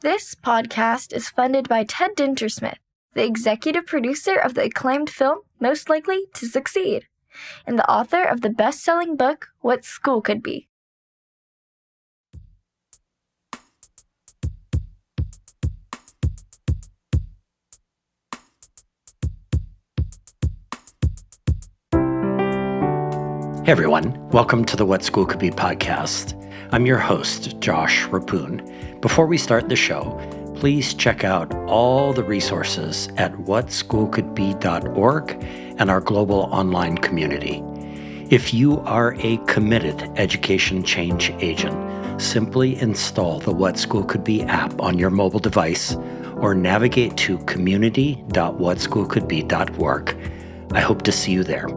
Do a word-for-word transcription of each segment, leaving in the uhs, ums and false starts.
This podcast is funded by Ted Dintersmith, the executive producer of the acclaimed film Most Likely to Succeed, and the author of the best-selling book What School Could Be. Hey everyone, welcome to the What School Could Be podcast. I'm your host, Josh Rapoon. Before we start the show, please check out all the resources at what school could be dot org and our global online community. If you are a committed education change agent, simply install the What School Could Be app on your mobile device or navigate to community dot what school could be dot org. I hope to see you there.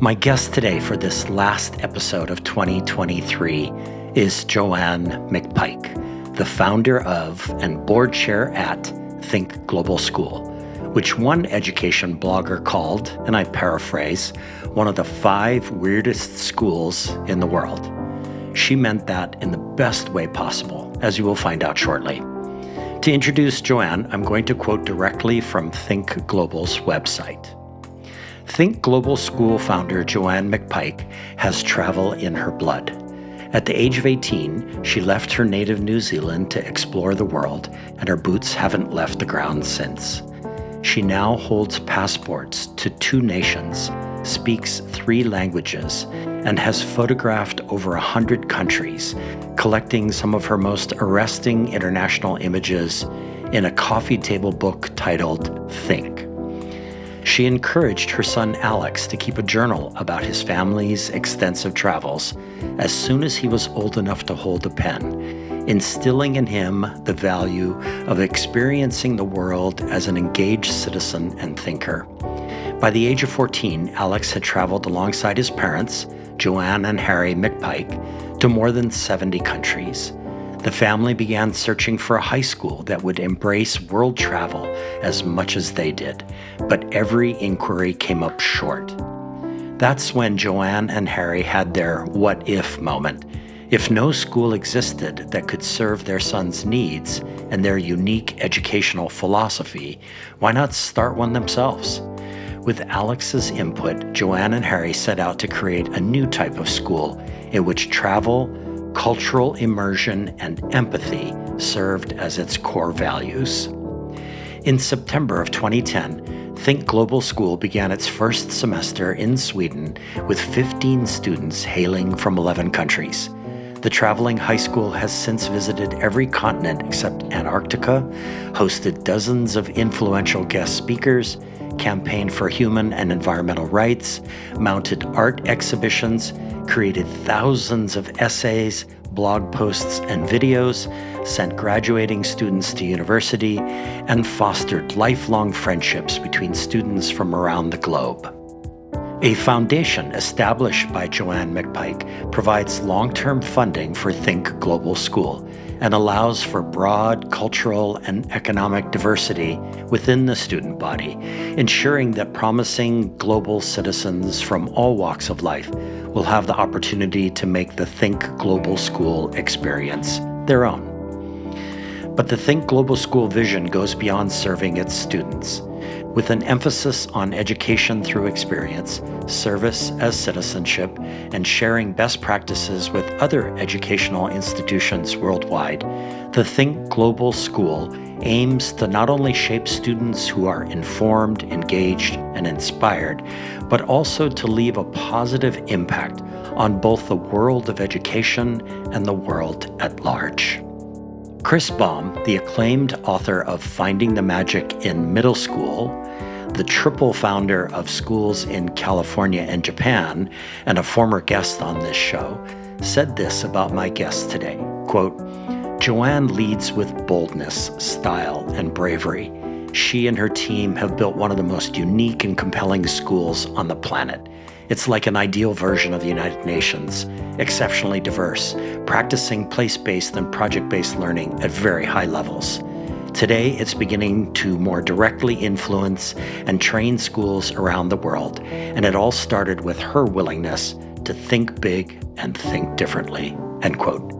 My guest today for this last episode of twenty twenty-three is Joann McPike, the founder of and board chair at Think Global School, which one education blogger called, and I paraphrase, one of the five weirdest schools in the world. She meant that in the best way possible, as you will find out shortly. To introduce Joann, I'm going to quote directly from Think Global's website. Think Global School founder Joann McPike has travel in her blood. At the age of eighteen, she left her native New Zealand to explore the world, and her boots haven't left the ground since. She now holds passports to two nations, speaks three languages, and has photographed over a hundred countries, collecting some of her most arresting international images in a coffee table book titled Think. She encouraged her son Alex to keep a journal about his family's extensive travels as soon as he was old enough to hold a pen, instilling in him the value of experiencing the world as an engaged citizen and thinker. By the age of fourteen, Alex had traveled alongside his parents, Joann and Harry McPike, to more than seventy countries. The family began searching for a high school that would embrace world travel as much as they did, but every inquiry came up short. That's when Joann and Harry had their what if moment. If no school existed that could serve their son's needs and their unique educational philosophy, why not start one themselves? With Alex's input, Joann and Harry set out to create a new type of school in which travel, cultural immersion, and empathy served as its core values. In September of twenty ten, Think Global School began its first semester in Sweden with fifteen students hailing from eleven countries. The traveling high school has since visited every continent except Antarctica, hosted dozens of influential guest speakers, campaigned for human and environmental rights, mounted art exhibitions, created thousands of essays, blog posts, and videos, sent graduating students to university, and fostered lifelong friendships between students from around the globe. A foundation established by Joann McPike provides long-term funding for Think Global School and allows for broad cultural and economic diversity within the student body, ensuring that promising global citizens from all walks of life will have the opportunity to make the Think Global School experience their own. But the Think Global School vision goes beyond serving its students. With an emphasis on education through experience, service as citizenship, and sharing best practices with other educational institutions worldwide, the Think Global School aims to not only shape students who are informed, engaged, and inspired, but also to leave a positive impact on both the world of education and the world at large. Chris Balme, the acclaimed author of Finding the Magic in Middle School, the triple founder of schools in California and Japan, and a former guest on this show, said this about my guest today, quote, "Joann leads with boldness, style, and bravery. She and her team have built one of the most unique and compelling schools on the planet. It's like an ideal version of the United Nations, exceptionally diverse, practicing place-based and project-based learning at very high levels. Today, it's beginning to more directly influence and train schools around the world, and it all started with her willingness to think big and think differently," end quote.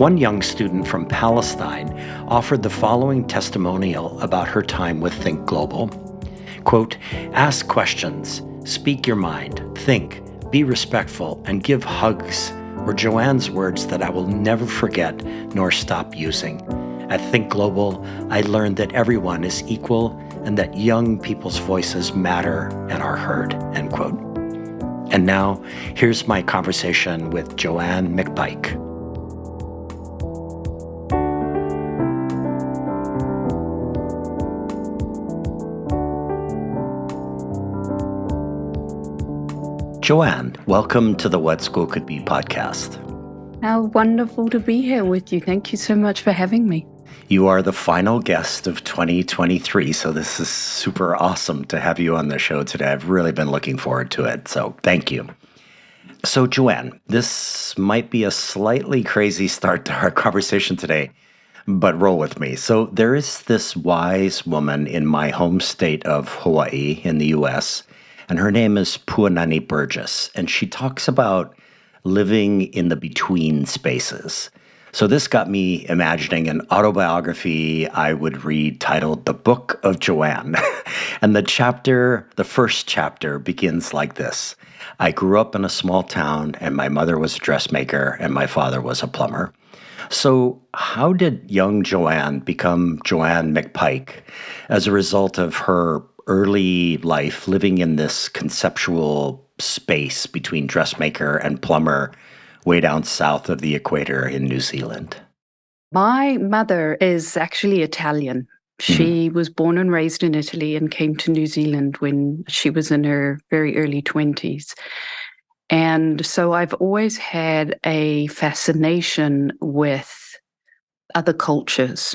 One young student from Palestine offered the following testimonial about her time with Think Global. Quote, "Ask questions, speak your mind, think, be respectful, and give hugs," were Joann's words that I will never forget nor stop using. At Think Global, I learned that everyone is equal and that young people's voices matter and are heard," end quote. And now, here's my conversation with Joann McPike. Joann, welcome to the What School Could Be podcast. How wonderful to be here with you. Thank you so much for having me. You are the final guest of twenty twenty-three, so this is super awesome to have you on the show today. I've really been looking forward to it, so thank you. So Joann, this might be a slightly crazy start to our conversation today, but roll with me. So there is this wise woman in my home state of Hawaii in the U S, and her name is Puanani Burgess, and she talks about living in the between spaces. So this got me imagining an autobiography I would read titled The Book of Joann. And the chapter, the first chapter, begins like this. "I grew up in a small town, and my mother was a dressmaker, and my father was a plumber." So how did young Joann become Joann McPike as a result of her early life living in this conceptual space between dressmaker and plumber way down south of the equator in New Zealand? My mother is actually Italian. She mm-hmm. was born and raised in Italy and came to New Zealand when she was in her very early twenties. And so I've always had a fascination with other cultures.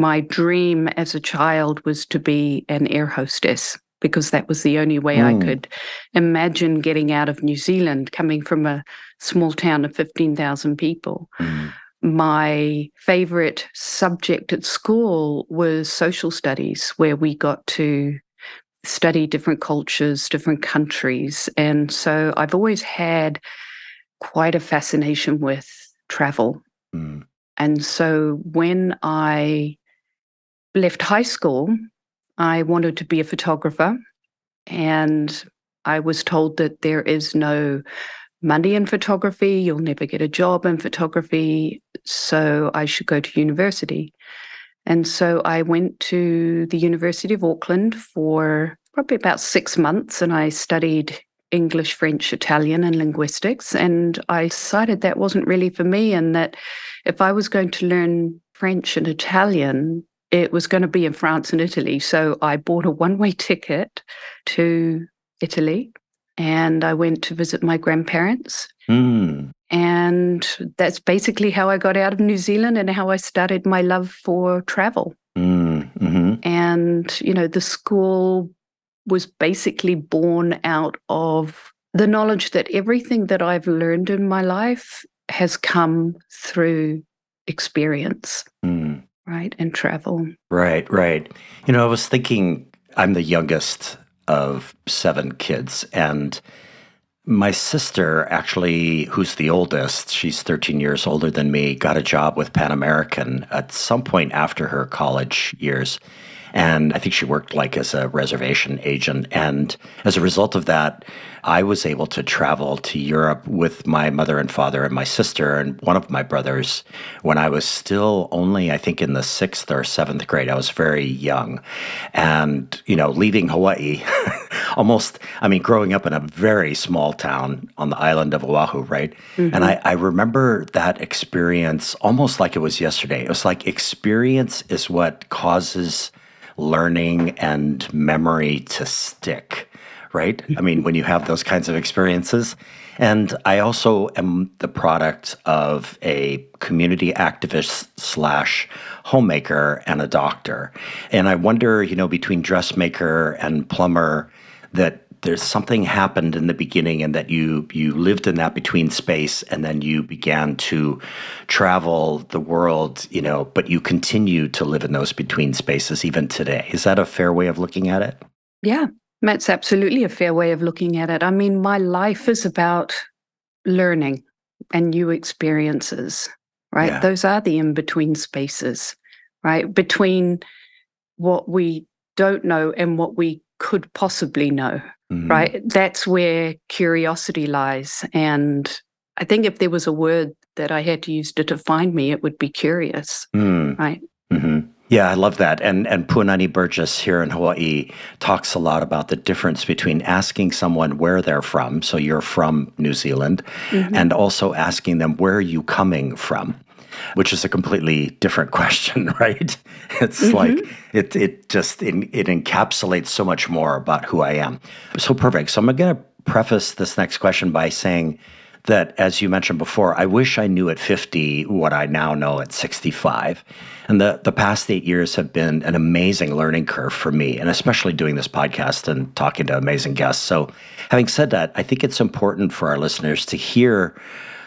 My dream as a child was to be an air hostess because that was the only way mm. I could imagine getting out of New Zealand, coming from a small town of fifteen thousand people. Mm. My favorite subject at school was social studies, where we got to study different cultures, different countries. And so I've always had quite a fascination with travel. Mm. And so when I left high school, I wanted to be a photographer, and I was told that there is no money in photography, you'll never get a job in photography, so I should go to university. And so I went to the University of Auckland for probably about six months, and I studied English, French, Italian, and linguistics, and I decided that wasn't really for me, and that if I was going to learn French and Italian, it was going to be in France and Italy. So I bought a one-way ticket to Italy, and I went to visit my grandparents. Mm. And that's basically how I got out of New Zealand and how I started my love for travel. Mm. Mm-hmm. And, you know, the school was basically born out of the knowledge that everything that I've learned in my life has come through experience. Mm. Right, and travel. Right, right. You know, I was thinking, I'm the youngest of seven kids, and my sister actually, who's the oldest, she's thirteen years older than me, got a job with Pan American at some point after her college years. And I think she worked like as a reservation agent. And as a result of that, I was able to travel to Europe with my mother and father and my sister and one of my brothers when I was still only, I think, in the sixth or seventh grade. I was very young. And, you know, leaving Hawaii, almost, I mean, growing up in a very small town on the island of Oahu, right? Mm-hmm. And I, I remember that experience almost like it was yesterday. It was like experience is what causes learning and memory to stick, right? I mean, when you have those kinds of experiences. And I also am the product of a community activist slash homemaker and a doctor. And I wonder, you know, between dressmaker and plumber, that there's something happened in the beginning and that you you lived in that between space and then you began to travel the world, you know, but you continue to live in those between spaces even today. Is that a fair way of looking at it? Yeah, that's absolutely a fair way of looking at it. I mean, my life is about learning and new experiences. right? Yeah. Those are the in-between spaces, right? Between what we don't know and what we could possibly know, mm-hmm. right? That's where curiosity lies. And I think if there was a word that I had to use to define me, it would be curious, mm. right? Mm-hmm. Yeah, I love that. And and Puanani Burgess here in Hawaii talks a lot about the difference between asking someone where they're from, so you're from New Zealand, mm-hmm. and also asking them, where are you coming from? Which is a completely different question, right? It's mm-hmm. like, it it just, it, it encapsulates so much more about who I am. So perfect. So I'm going to preface this next question by saying that, as you mentioned before, I wish I knew at fifty what I now know at sixty-five. And the, the past eight years have been an amazing learning curve for me, and especially doing this podcast and talking to amazing guests. So having said that, I think it's important for our listeners to hear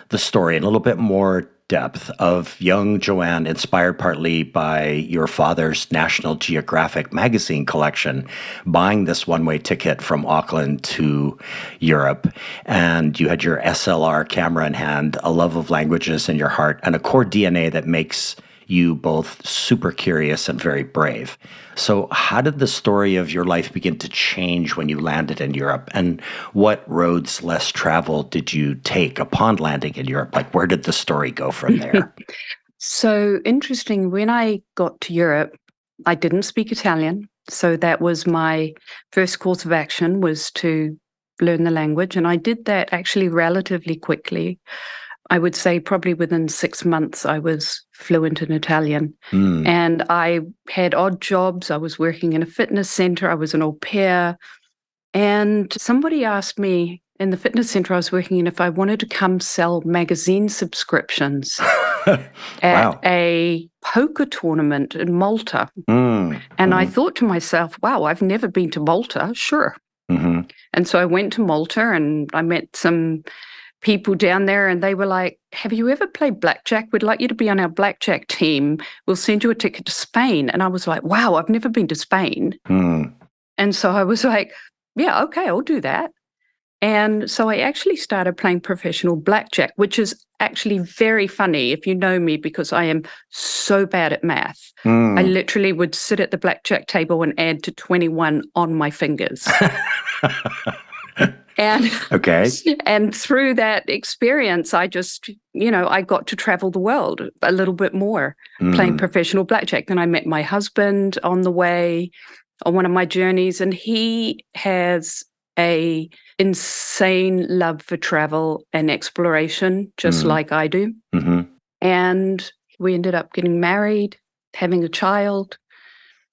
the story in a little bit more depth of young Joann, inspired partly by your father's National Geographic magazine collection, buying this one-way ticket from Auckland to Europe. And you had your S L R camera in hand, a love of languages in your heart, and a core D N A that makes you both super curious and very brave. So how did the story of your life begin to change when you landed in Europe? And what roads less traveled did you take upon landing in Europe? Like, where did the story go from there? So interesting, when I got to Europe, I didn't speak Italian. So that was my first course of action, was to learn the language. And I did that actually relatively quickly. I would say probably within six months, I was fluent in Italian. Mm. And I had odd jobs. I was working in a fitness center. I was an au pair. And somebody asked me in the fitness center I was working in if I wanted to come sell magazine subscriptions at wow. a poker tournament in Malta. Mm. And mm. I thought to myself, wow, I've never been to Malta. Sure. Mm-hmm. And so I went to Malta and I met some people down there, and they were like, have you ever played blackjack? We'd like you to be on our blackjack team. We'll send you a ticket to Spain. And I was like, wow, I've never been to Spain. Mm. And so I was like, yeah, okay, I'll do that. And so I actually started playing professional blackjack, which is actually very funny if you know me, because I am so bad at math. Mm. I literally would sit at the blackjack table and add to twenty-one on my fingers. And, okay. and through that experience, I just, you know, I got to travel the world a little bit more, mm. playing professional blackjack. Then I met my husband on the way, on one of my journeys, and he has a insane love for travel and exploration, just mm. like I do. Mm-hmm. And we ended up getting married, having a child,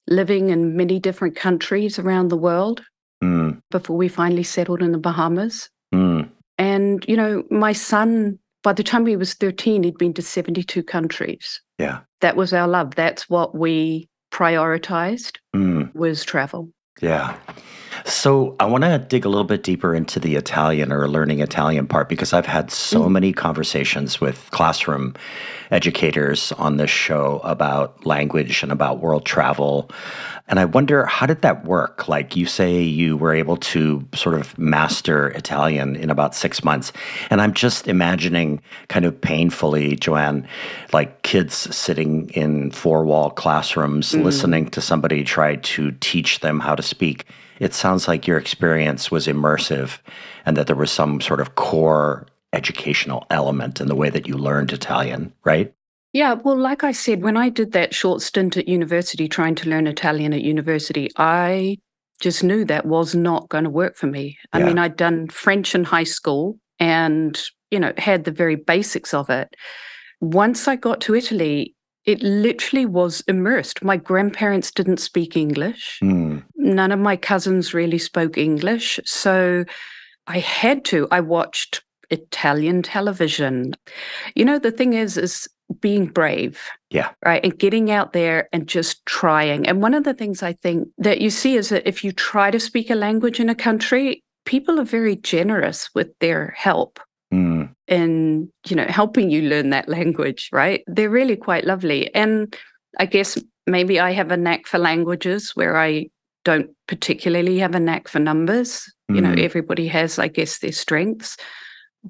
living in many different countries around the world. Mm. Before we finally settled in the Bahamas. Mm. And, you know, my son, by the time he was thirteen, he'd been to seventy-two countries. Yeah. That was our love. That's what we prioritized, mm. was travel. Yeah. So I want to dig a little bit deeper into the Italian or learning Italian part, because I've had so mm. many conversations with classroom educators on this show about language and about world travel. And I wonder, how did that work? Like, you say you were able to sort of master Italian in about six months. And I'm just imagining kind of painfully, Joann, like kids sitting in four-wall classrooms, mm. listening to somebody try to teach them how to speak. It sounds like your experience was immersive and that there was some sort of core educational element in the way that you learned Italian, right? Yeah, well, like I said, when I did that short stint at university, trying to learn Italian at university, I just knew that was not going to work for me. I yeah. mean, I'd done French in high school and, you know, had the very basics of it. Once I got to Italy, it literally was immersed. My grandparents didn't speak English. Mm. None of my cousins really spoke English. So I had to. I watched Italian television. You know, the thing is, is being brave. Yeah. Right. And getting out there and just trying. And one of the things I think that you see is that if you try to speak a language in a country, people are very generous with their help. Mm. And, you know, helping you learn that language, right? They're really quite lovely. And I guess maybe I have a knack for languages where I don't particularly have a knack for numbers. Mm. You know, everybody has, I guess, their strengths.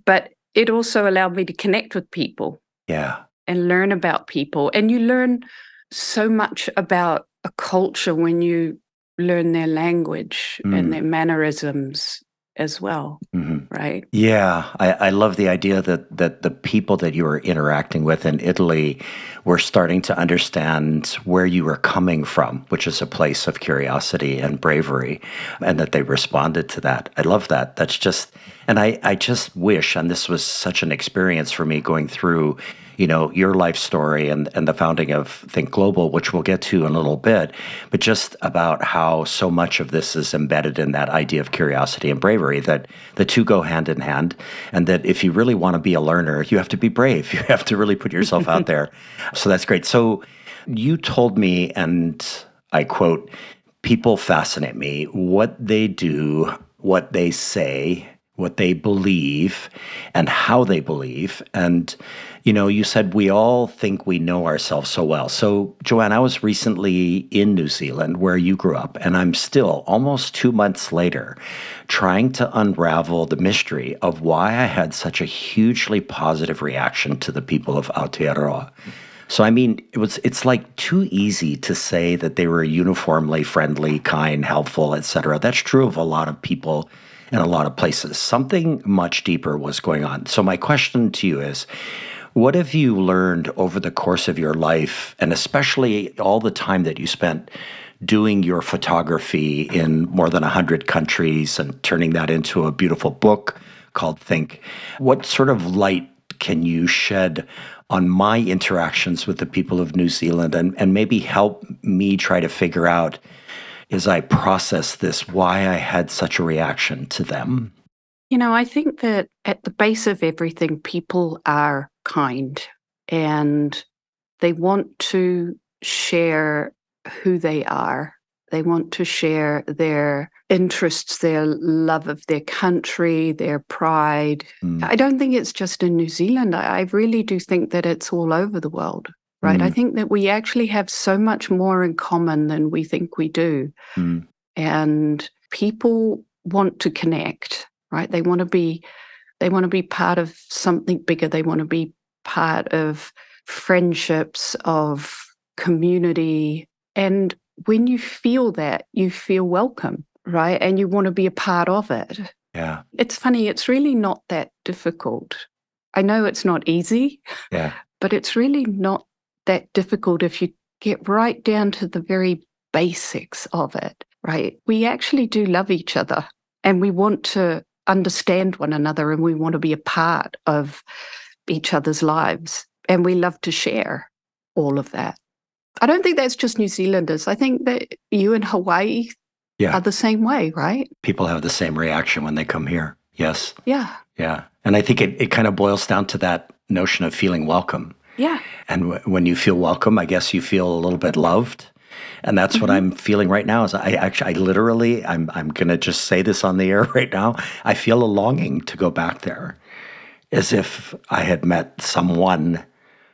But it also allowed me to connect with people. Yeah. and learn about people. And you learn so much about a culture when you learn their language mm. and their mannerisms as well, mm-hmm. right? Yeah, I, I love the idea that that the people that you were interacting with in Italy were starting to understand where you were coming from, which is a place of curiosity and bravery, and that they responded to that. I love that. That's just, and I, I just wish, and this was such an experience for me going through, you know, your life story and, and the founding of Think Global, which we'll get to in a little bit, but just about how so much of this is embedded in that idea of curiosity and bravery, that the two go hand in hand, and that if you really want to be a learner, you have to be brave. You have to really put yourself out there. So that's great. So you told me, and I quote, "People fascinate me, what they do, what they say, what they believe, and how they believe." And, you know, you said we all think we know ourselves so well. So, Joann, I was recently in New Zealand, where you grew up, and I'm still, almost two months later, trying to unravel the mystery of why I had such a hugely positive reaction to the people of Aotearoa. So, I mean, it was it's like too easy to say that they were uniformly friendly, kind, helpful, et cetera. That's true of a lot of people in a lot of places. Something much deeper was going on. So my question to you is, what have you learned over the course of your life, and especially all the time that you spent doing your photography in more than one hundred countries and turning that into a beautiful book called Think? What sort of light can you shed on my interactions with the people of New Zealand, and, and maybe help me try to figure out, as I process this, why I had such a reaction to them? You know, I think that at the base of everything, people are kind, and they want to share who they are. They want to share their interests, their love of their country, their pride. Mm. I don't think it's just in New Zealand. I, I really do think that it's all over the world. Right. Mm. I think that we actually have so much more in common than we think we do. Mm. And people want to connect, right? They want to be, they want to be part of something bigger. They want to be part of friendships, of community. And when you feel that, you feel welcome, right? And you want to be a part of it. Yeah. It's funny, it's really not that difficult. I know it's not easy, yeah, but it's really not that difficult if you get right down to the very basics of it, right? We actually do love each other, and we want to understand one another, and we want to be a part of each other's lives, and we love to share all of that. I don't think that's just New Zealanders. I think that you in Hawaii yeah. are the same way, right? People have the same reaction when they come here. Yes. Yeah. Yeah. And I think it, it kind of boils down to that notion of feeling welcome. Yeah. And w- when you feel welcome, I guess you feel a little bit loved. And that's mm-hmm. what I'm feeling right now. Is I actually, I literally, I'm I'm going to just say this on the air right now. I feel a longing to go back there, as if I had met someone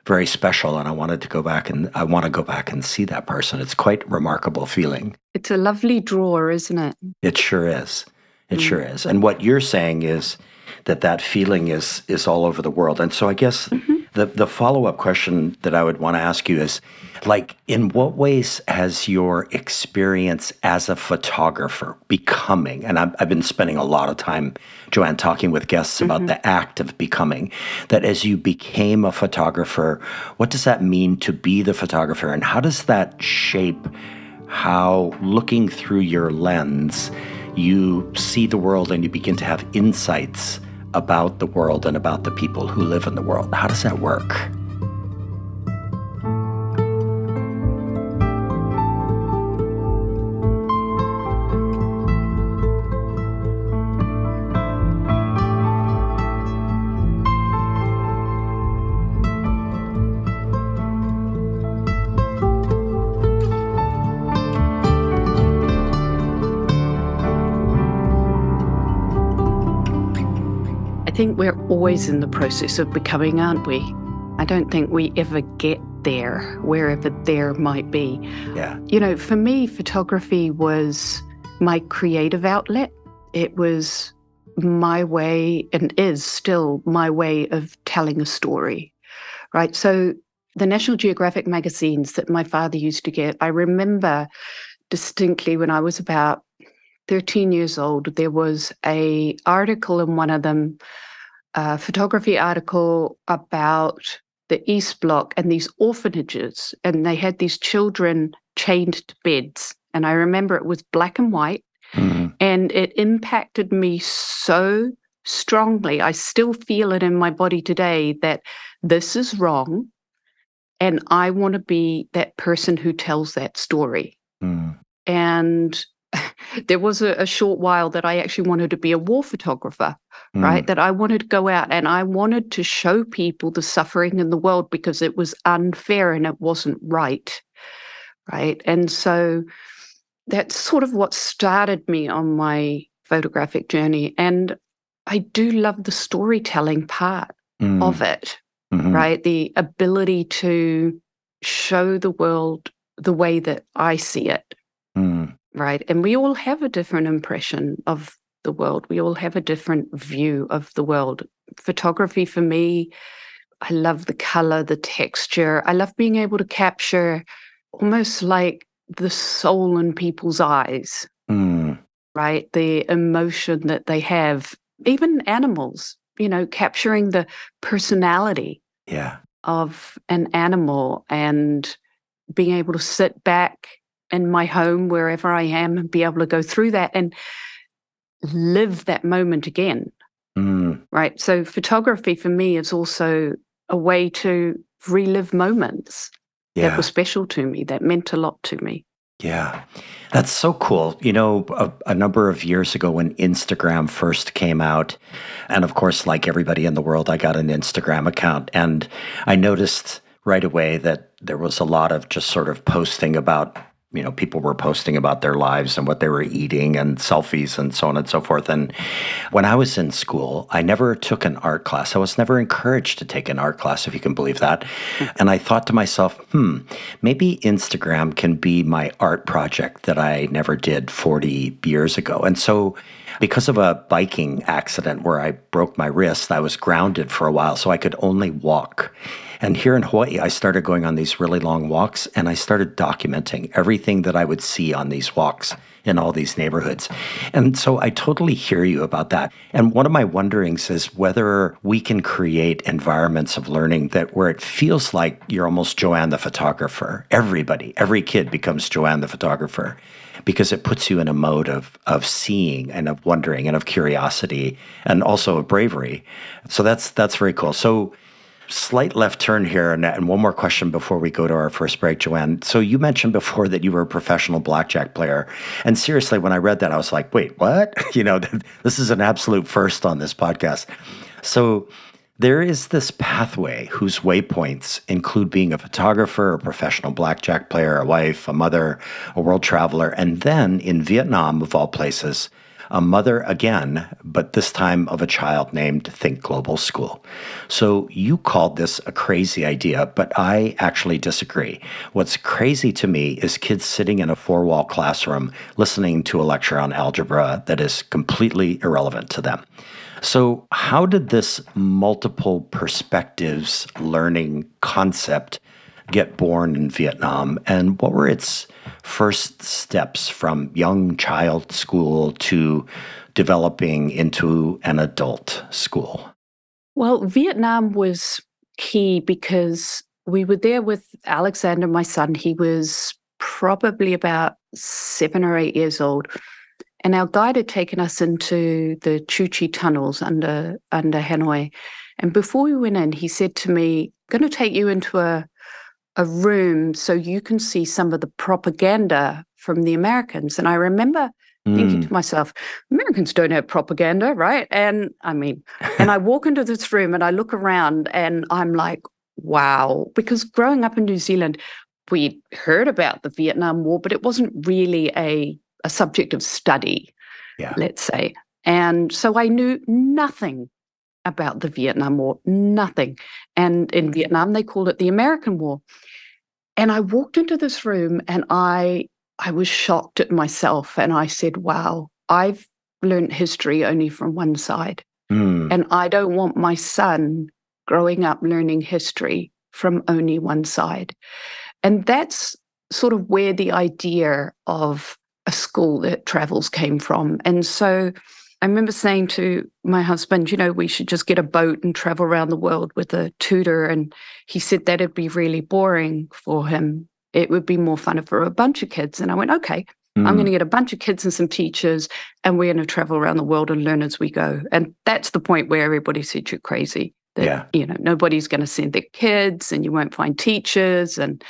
very special and I wanted to go back and I want to go back and see that person. It's quite a remarkable feeling. It's a lovely drawer, isn't it? It sure is. It mm-hmm. sure is. And what you're saying is that that feeling is is all over the world. And so I guess mm-hmm. the the follow-up question that I would want to ask you is, like, in what ways has your experience as a photographer becoming, and I've, I've been spending a lot of time, Joann, talking with guests about mm-hmm. the act of becoming, that as you became a photographer, what does that mean to be the photographer? And how does that shape how, looking through your lens, you see the world and you begin to have insights about the world and about the people who live in the world? How does that work? I think we're always in the process of becoming, aren't we? I don't think we ever get there, wherever there might be. Yeah. You know, for me, photography was my creative outlet. It was my way, and is still my way, of telling a story, right? So the National Geographic magazines that my father used to get. I remember distinctly when I was about thirteen years old, there was an article in one of them, a photography article about the East Bloc and these orphanages, and they had these children chained to beds. And I remember it was black and white, mm-hmm. and it impacted me so strongly. I still feel it in my body today that this is wrong, and I want to be that person who tells that story. Mm. And there was a, a short while that I actually wanted to be a war photographer, mm. right? That I wanted to go out and I wanted to show people the suffering in the world because it was unfair and it wasn't right, right? And so that's sort of what started me on my photographic journey. And I do love the storytelling part mm. of it, mm-hmm. right? The ability to show the world the way that I see it, mm. right? And we all have a different impression of the world. We all have a different view of the world. Photography for me, I love the color, the texture. I love being able to capture almost like the soul in people's eyes, mm. right? The emotion that they have. Even animals, you know, capturing the personality yeah. of an animal and being able to sit back in my home, wherever I am, and be able to go through that and live that moment again, mm. right? So photography for me is also a way to relive moments yeah. that were special to me, that meant a lot to me. Yeah, that's so cool. You know, a, a number of years ago when Instagram first came out, and of course, like everybody in the world, I got an Instagram account, and I noticed right away that there was a lot of just sort of posting about, you know, people were posting about their lives and what they were eating and selfies and so on and so forth. And when I was in school, I never took an art class. I was never encouraged to take an art class, if you can believe that. And I thought to myself, hmm, maybe Instagram can be my art project that I never did forty years ago. And so because of a biking accident where I broke my wrist, I was grounded for a while, so I could only walk. And here in Hawaii, I started going on these really long walks, and I started documenting everything that I would see on these walks in all these neighborhoods. And so I totally hear you about that. And one of my wonderings is whether we can create environments of learning that where it feels like you're almost Joann the photographer. Everybody, every kid becomes Joann the photographer, because it puts you in a mode of of seeing and of wondering and of curiosity and also of bravery. So that's that's very cool. So slight left turn here, and, and one more question before we go to our first break, Joann. So you mentioned before that you were a professional blackjack player. And seriously, when I read that, I was like, wait, what? You know, this is an absolute first on this podcast. So there is this pathway whose waypoints include being a photographer, a professional blackjack player, a wife, a mother, a world traveler, and then in Vietnam, of all places, a mother again, but this time of a child named Think Global School. So you called this a crazy idea, but I actually disagree. What's crazy to me is kids sitting in a four-wall classroom listening to a lecture on algebra that is completely irrelevant to them. So how did this multiple perspectives learning concept get born in Vietnam, and what were its first steps from young child school to developing into an adult school? Well, Vietnam was key because we were there with Alexander, my son. He was probably about seven or eight years old, and our guide had taken us into the Chu Chi tunnels under, under Hanoi. And before we went in, he said to me, I'm going to take you into a a room so you can see some of the propaganda from the Americans. And I remember mm. thinking to myself, Americans don't have propaganda, right? And I mean, and I walk into this room and I look around and I'm like, wow. Because growing up in New Zealand, we heard about the Vietnam War, but it wasn't really a, a subject of study, yeah. let's say. And so I knew nothing about the Vietnam War, nothing. And in Vietnam, they called it the American War. And I walked into this room and I I was shocked at myself. And I said, wow, I've learned history only from one side. Mm. And I don't want my son growing up learning history from only one side. And that's sort of where the idea of a school that travels came from. And so I remember saying to my husband, you know, we should just get a boat and travel around the world with a tutor. And he said that'd be really boring for him. It would be more fun for a bunch of kids. And I went, okay, mm. I'm going to get a bunch of kids and some teachers, and we're going to travel around the world and learn as we go. And that's the point where everybody said you're crazy. That, yeah. you know, nobody's going to send their kids, and you won't find teachers, and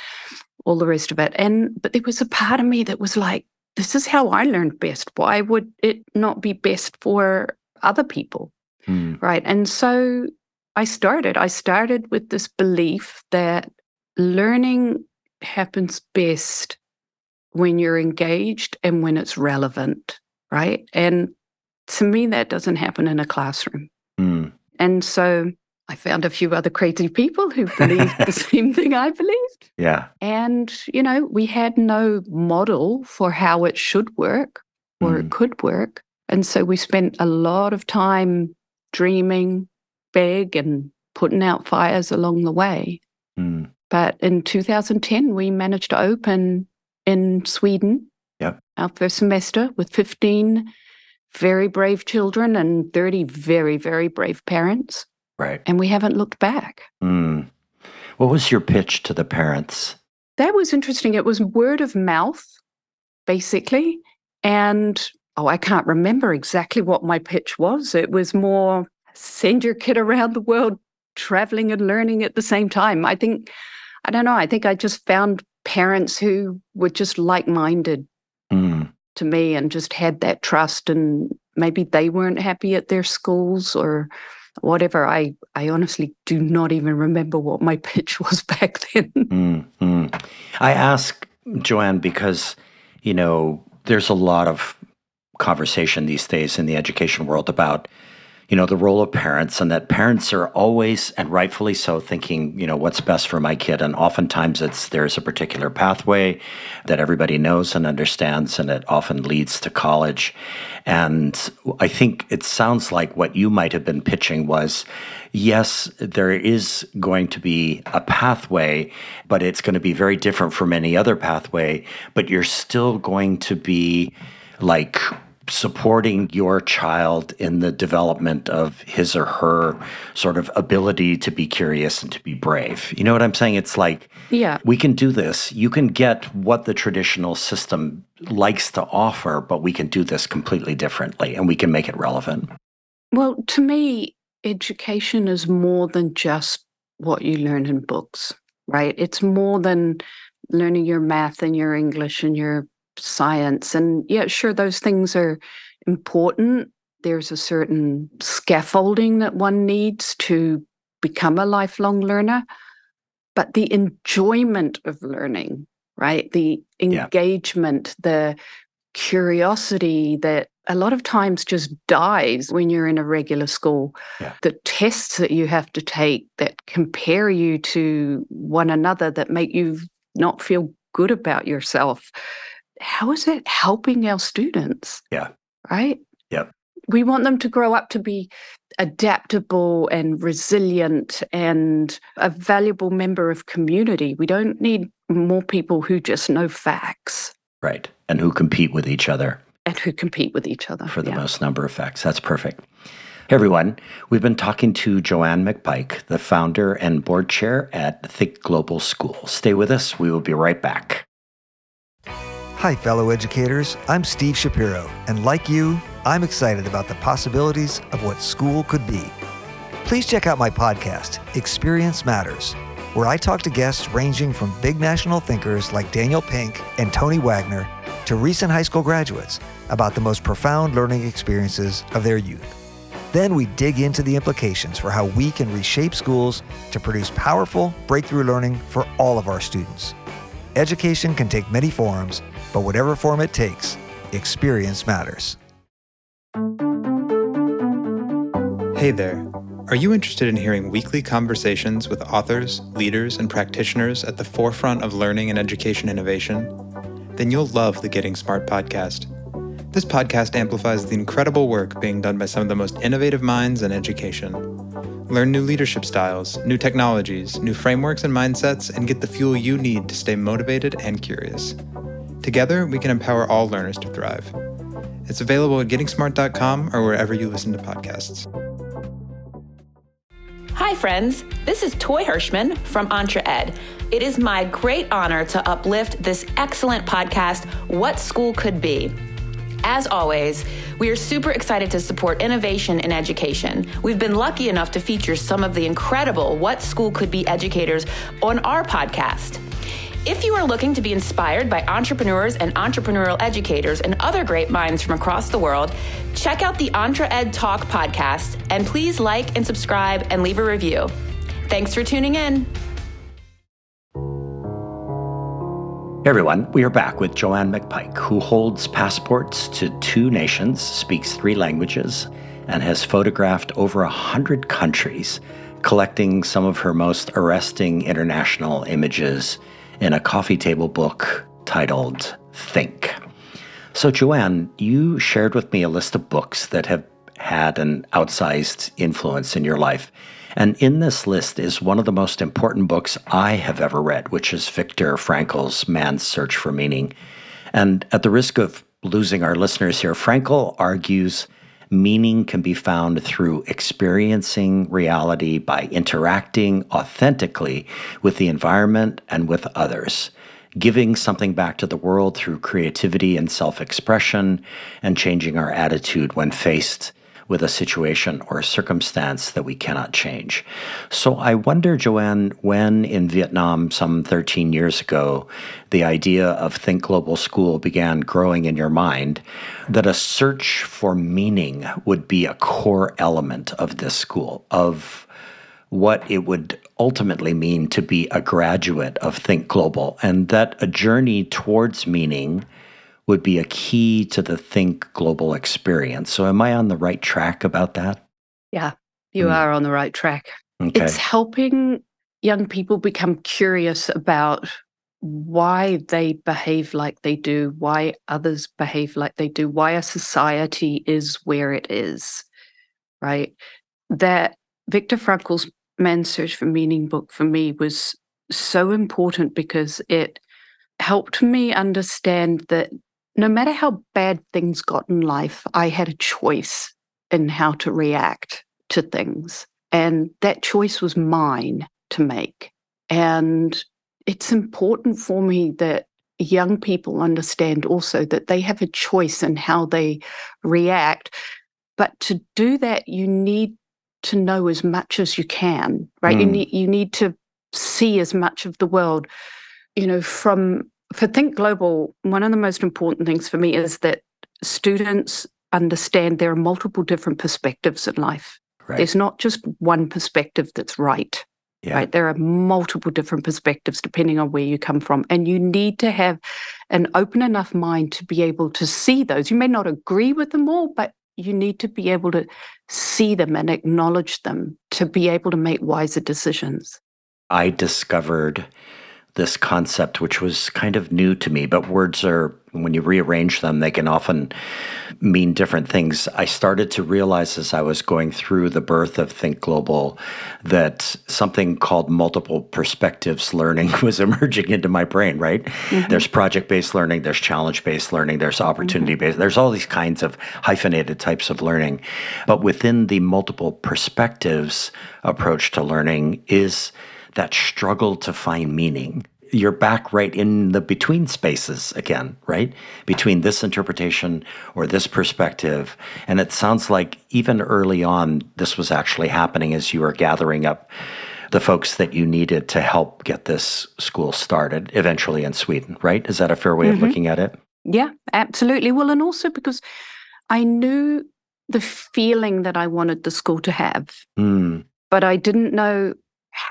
all the rest of it. And but there was a part of me that was like, this is how I learned best. Why would it not be best for other people? Mm. Right. And so I started. I started with this belief that learning happens best when you're engaged and when it's relevant. Right. And to me, that doesn't happen in a classroom. Mm. And so I found a few other crazy people who believed the same thing I believed. Yeah. And, you know, we had no model for how it should work or mm. it could work. And so we spent a lot of time dreaming big and putting out fires along the way. Mm. But in two thousand ten, we managed to open in Sweden, yep. our first semester, with fifteen very brave children and thirty very, very brave parents. Right. And we haven't looked back. Mm. What was your pitch to the parents? That was interesting. It was word of mouth, basically. And, oh, I can't remember exactly what my pitch was. It was more send your kid around the world, traveling and learning at the same time. I think, I don't know, I think I just found parents who were just like-minded mm. to me and just had that trust, and maybe they weren't happy at their schools or whatever. I, I honestly do not even remember what my pitch was back then. Mm-hmm. I ask, Joann, because, you know, there's a lot of conversation these days in the education world about, you know, the role of parents, and that parents are always, and rightfully so, thinking, you know, what's best for my kid. And oftentimes it's there's a particular pathway that everybody knows and understands, and it often leads to college. And I think it sounds like what you might have been pitching was, yes, there is going to be a pathway, but it's going to be very different from any other pathway, but you're still going to be like supporting your child in the development of his or her sort of ability to be curious and to be brave. You know what I'm saying? It's like, yeah, we can do this. You can get what the traditional system likes to offer, but we can do this completely differently, and we can make it relevant. Well, to me, education is more than just what you learn in books, right? It's more than learning your math and your English and your science. And yeah, sure, those things are important. There's a certain scaffolding that one needs to become a lifelong learner. But the enjoyment of learning, right? The engagement, yeah. the curiosity that a lot of times just dies when you're in a regular school. Yeah. The tests that you have to take that compare you to one another, that make you not feel good about yourself. How is it helping our students? Yeah. Right? Yep. We want them to grow up to be adaptable and resilient and a valuable member of community. We don't need more people who just know facts. Right. And who compete with each other. And who compete with each other. For the yeah. most number of facts. That's perfect. Hey everyone, we've been talking to Joann McPike, the founder and board chair at Think Global School. Stay with us. We will be right back. Hi, fellow educators. I'm Steve Shapiro, and like you, I'm excited about the possibilities of what school could be. Please check out my podcast, Experience Matters, where I talk to guests ranging from big national thinkers like Daniel Pink and Tony Wagner to recent high school graduates about the most profound learning experiences of their youth. Then we dig into the implications for how we can reshape schools to produce powerful breakthrough learning for all of our students. Education can take many forms, but whatever form it takes, experience matters. Hey there. Are you interested in hearing weekly conversations with authors, leaders, and practitioners at the forefront of learning and education innovation? Then you'll love the Getting Smart podcast. This podcast amplifies the incredible work being done by some of the most innovative minds in education. Learn new leadership styles, new technologies, new frameworks and mindsets, and get the fuel you need to stay motivated and curious. Together, we can empower all learners to thrive. It's available at getting smart dot com or wherever you listen to podcasts. Hi, friends. This is Toy Hirschman from EntreEd. It is my great honor to uplift this excellent podcast, What School Could Be. As always, we are super excited to support innovation in education. We've been lucky enough to feature some of the incredible What School Could Be educators on our podcast. If you are looking to be inspired by entrepreneurs and entrepreneurial educators and other great minds from across the world, check out the EntreEd Talk podcast, and please like and subscribe and leave a review. Thanks for tuning in. Hey everyone, we are back with Joann McPike, who holds passports to two nations, speaks three languages, and has photographed over a hundred countries, collecting some of her most arresting international images in a coffee table book titled Think. So Joann, you shared with me a list of books that have had an outsized influence in your life. And in this list is one of the most important books I have ever read, which is Viktor Frankl's Man's Search for Meaning. And at the risk of losing our listeners here, Frankl argues meaning can be found through experiencing reality by interacting authentically with the environment and with others, giving something back to the world through creativity and self-expression, and changing our attitude when faced with a situation or a circumstance that we cannot change. So I wonder, Joann, when in Vietnam some thirteen years ago, the idea of Think Global School began growing in your mind, that a search for meaning would be a core element of this school, of what it would ultimately mean to be a graduate of Think Global, and that a journey towards meaning would be a key to the Think Global experience. So am I on the right track about that? Yeah, you mm. are on the right track. Okay. It's helping young people become curious about why they behave like they do, why others behave like they do, why a society is where it is, right? That Viktor Frankl's Man's Search for Meaning book for me was so important because it helped me understand that no matter how bad things got in life, I had a choice in how to react to things. And that choice was mine to make. And it's important for me that young people understand also that they have a choice in how they react. But to do that, you need to know as much as you can, right? Mm. You need, you need to see as much of the world, you know, from... For Think Global, one of the most important things for me is that students understand there are multiple different perspectives in life. Right. There's not just one perspective that's right. Yeah. Right? There are multiple different perspectives depending on where you come from. And you need to have an open enough mind to be able to see those. You may not agree with them all, but you need to be able to see them and acknowledge them to be able to make wiser decisions. I discovered this concept, which was kind of new to me, but words are, when you rearrange them, they can often mean different things. I started to realize as I was going through the birth of Think Global that something called multiple perspectives learning was emerging into my brain, right? Mm-hmm. There's project-based learning, there's challenge-based learning, there's opportunity-based, mm-hmm. there's all these kinds of hyphenated types of learning. But within the multiple perspectives approach to learning is that struggle to find meaning. You're back right in the between spaces again, right? Between this interpretation or this perspective. And it sounds like even early on, this was actually happening as you were gathering up the folks that you needed to help get this school started eventually in Sweden, right? Is that a fair way mm-hmm. of looking at it? Yeah, absolutely. Well, and also because I knew the feeling that I wanted the school to have, mm. but I didn't know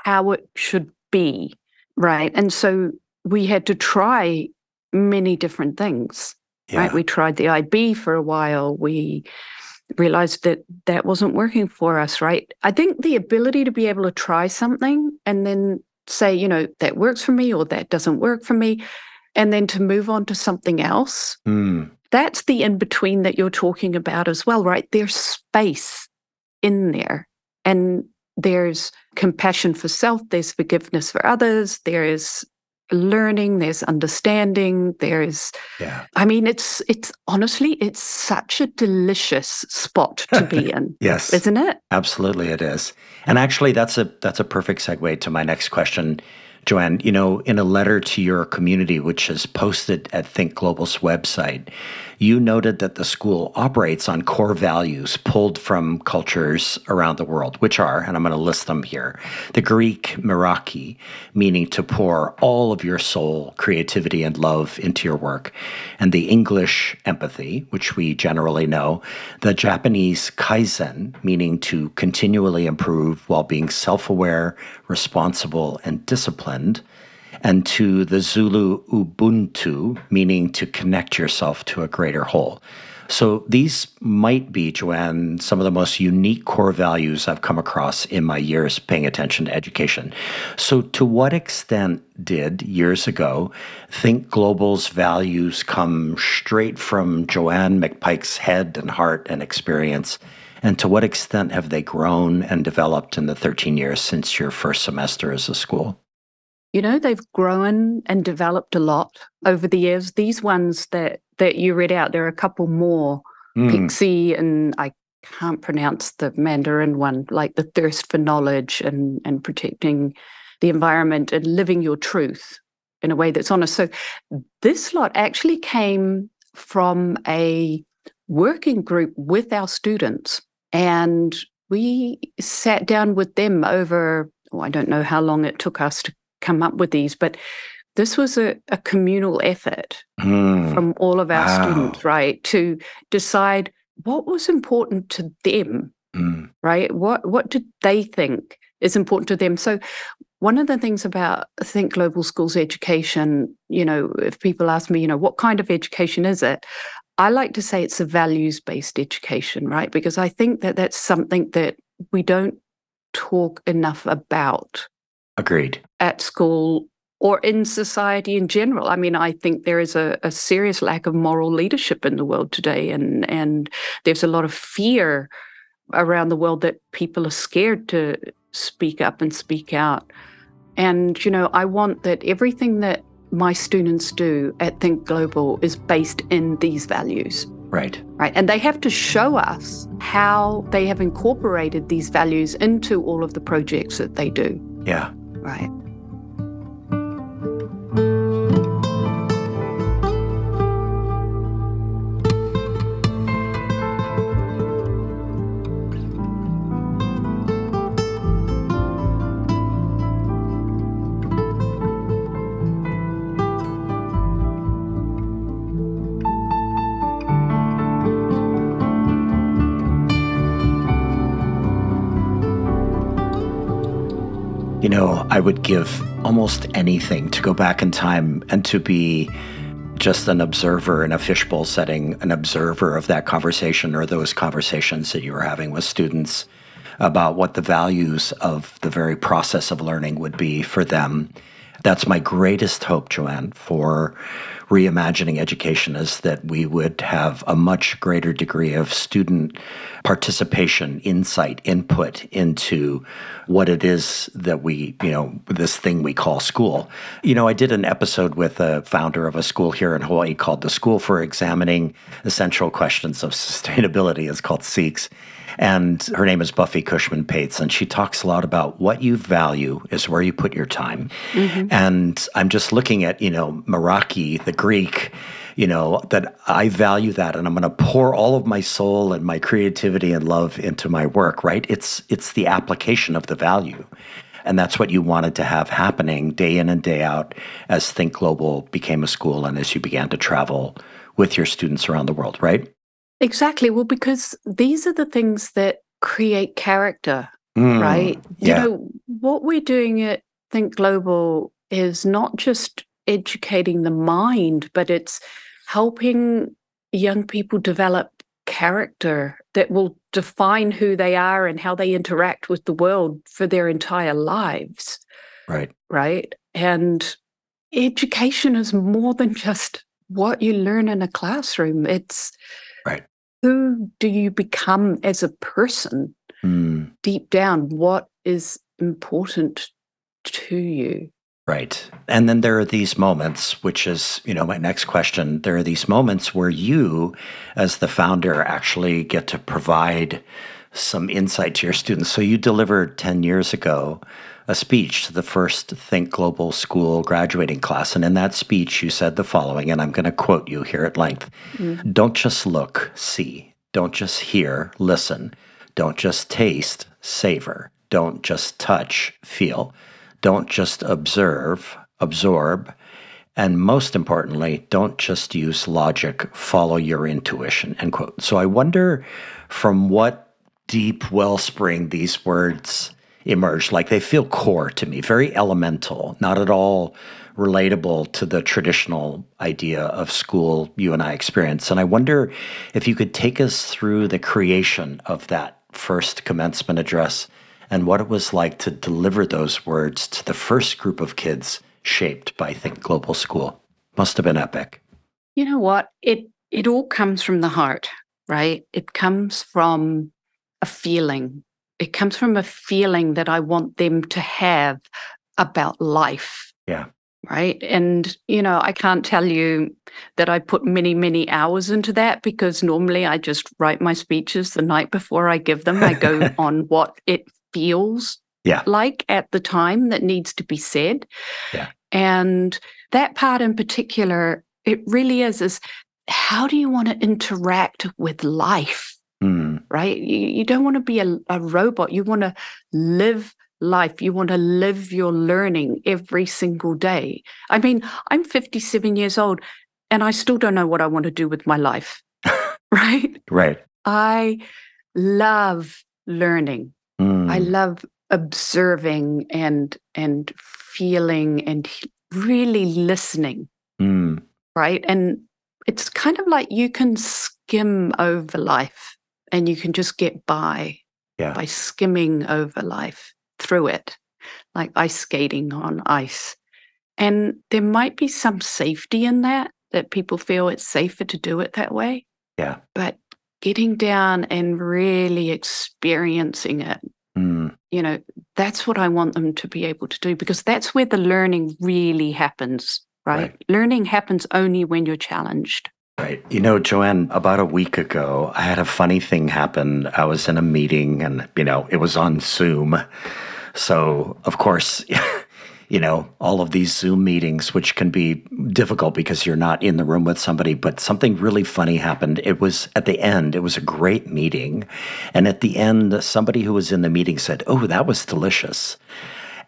how it should be, right? And so we had to try many different things, yeah. right? We tried the I B for a while. We realized that that wasn't working for us, right? I think the ability to be able to try something and then say, you know, that works for me or that doesn't work for me, and then to move on to something else, mm. that's the in-between that you're talking about as well, right? There's space in there. And There's compassion for self, there's forgiveness for others, there is learning, there's understanding, there is, yeah. I mean, it's, it's honestly, it's such a delicious spot to be in. Yes. Isn't it? Absolutely it is. And actually that's a, that's a perfect segue to my next question, Joann. You know, in a letter to your community, which is posted at Think Global's website, you noted that the school operates on core values pulled from cultures around the world, which are, and I'm going to list them here, the Greek meraki, meaning to pour all of your soul, creativity, and love into your work, and the English empathy, which we generally know, the Japanese kaizen, meaning to continually improve while being self-aware, responsible, and disciplined, and to the Zulu Ubuntu, meaning to connect yourself to a greater whole. So these might be, Joann, some of the most unique core values I've come across in my years paying attention to education. So to what extent did, years ago, Think Global's values come straight from Joann McPike's head and heart and experience? And to what extent have they grown and developed in the thirteen years since your first semester as a school? You know, they've grown and developed a lot over the years. These ones that, that you read out, there are a couple more, mm. Pixie, and I can't pronounce the Mandarin one, like the thirst for knowledge and, and protecting the environment and living your truth in a way that's honest. So this lot actually came from a working group with our students, and we sat down with them over, oh, I don't know how long it took us to come up with these, but this was a, a communal effort mm. from all of our wow. students, right, to decide what was important to them, mm. right? What what did they think is important to them? So one of the things about Think Global School's education, you know, if people ask me, you know, what kind of education is it? I like to say it's a values-based education, right? Because I think that that's something that we don't talk enough about. Agreed. At school or in society in general. I mean, I think there is a, a serious lack of moral leadership in the world today, and, and there's a lot of fear around the world that people are scared to speak up and speak out. And, you know, I want that everything that my students do at Think Global is based in these values. Right. Right. And they have to show us how they have incorporated these values into all of the projects that they do. Yeah. Right. You know, I would give almost anything to go back in time and to be just an observer in a fishbowl setting, an observer of that conversation or those conversations that you were having with students about what the values of the very process of learning would be for them. That's my greatest hope, Joann, for reimagining education, is that we would have a much greater degree of student participation, insight, input into what it is that we, you know, this thing we call school. You know, I did an episode with a founder of a school here in Hawaii called The School for Examining Essential Questions of Sustainability. It's called SEECS. And her name is Buffy Cushman Pates, and she talks a lot about what you value is where you put your time. Mm-hmm. And I'm just looking at, you know, meraki, the Greek, you know, that I value that, and I'm going to pour all of my soul and my creativity and love into my work, right? It's it's the application of the value. And that's what you wanted to have happening day in and day out as Think Global became a school and as you began to travel with your students around the world, right? Exactly. Well, because these are the things that create character, mm, right? Yeah. You know, what we're doing at Think Global is not just educating the mind, but it's helping young people develop character that will define who they are and how they interact with the world for their entire lives. Right. Right. And education is more than just what you learn in a classroom. It's Right. who do you become as a person mm. deep down? What is important to you? Right. And then there are these moments, which is, you know, my next question. There are these moments where you, as the founder, actually get to provide some insight to your students. So you delivered ten years ago a speech to the first Think Global School graduating class. And in that speech, you said the following, and I'm going to quote you here at length. Mm. Don't just look, see. Don't just hear, listen. Don't just taste, savor. Don't just touch, feel. Don't just observe, absorb. And most importantly, don't just use logic, follow your intuition, end quote. So I wonder from what deep wellspring these words emerged. Like, they feel core to me, very elemental, not at all relatable to the traditional idea of school you and I experience. And I wonder if you could take us through the creation of that first commencement address and what it was like to deliver those words to the first group of kids shaped by Think Global School. Must have been epic. You know what? It it all comes from the heart, right? It comes from a feeling. It comes from a feeling that I want them to have about life. Yeah. Right? And, you know, I can't tell you that I put many, many hours into that, because normally I just write my speeches the night before I give them. I go on what it feels yeah. like at the time that needs to be said. Yeah. And that part in particular, it really is, is how do you want to interact with life, mm. right? You, you don't want to be a, a robot. You want to live life. You want to live your learning every single day. I mean, I'm fifty-seven years old and I still don't know what I want to do with my life, right? Right. I love learning. Mm. I love observing and and feeling and really listening, mm. right? And it's kind of like you can skim over life and you can just get by yeah. by skimming over life through it, like ice skating on ice. And there might be some safety in that, that people feel it's safer to do it that way. Yeah. But getting down and really experiencing it, mm. you know, that's what I want them to be able to do, because that's where the learning really happens, right? right? Learning happens only when you're challenged. Right. You know, Joann, about a week ago, I had a funny thing happen. I was in a meeting and, you know, it was on Zoom. So, of course, you know, all of these Zoom meetings, which can be difficult because you're not in the room with somebody, but something really funny happened. It was at the end, it was a great meeting. And at the end, somebody who was in the meeting said, "Oh, that was delicious."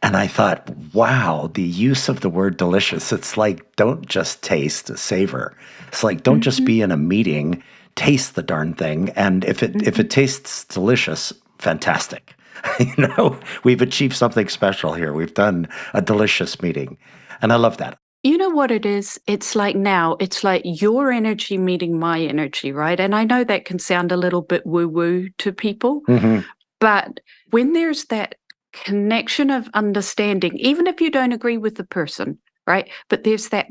And I thought, wow, the use of the word delicious. It's like, don't just taste, savor. It's like, don't mm-hmm. just be in a meeting, taste the darn thing. And if it mm-hmm. if it tastes delicious, fantastic. You know, we've achieved something special here. We've done a delicious meeting. And I love that. You know what it is? It's like now, it's like your energy meeting my energy, right? And I know that can sound a little bit woo-woo to people, mm-hmm. but when there's that connection of understanding, even if you don't agree with the person, right? But there's that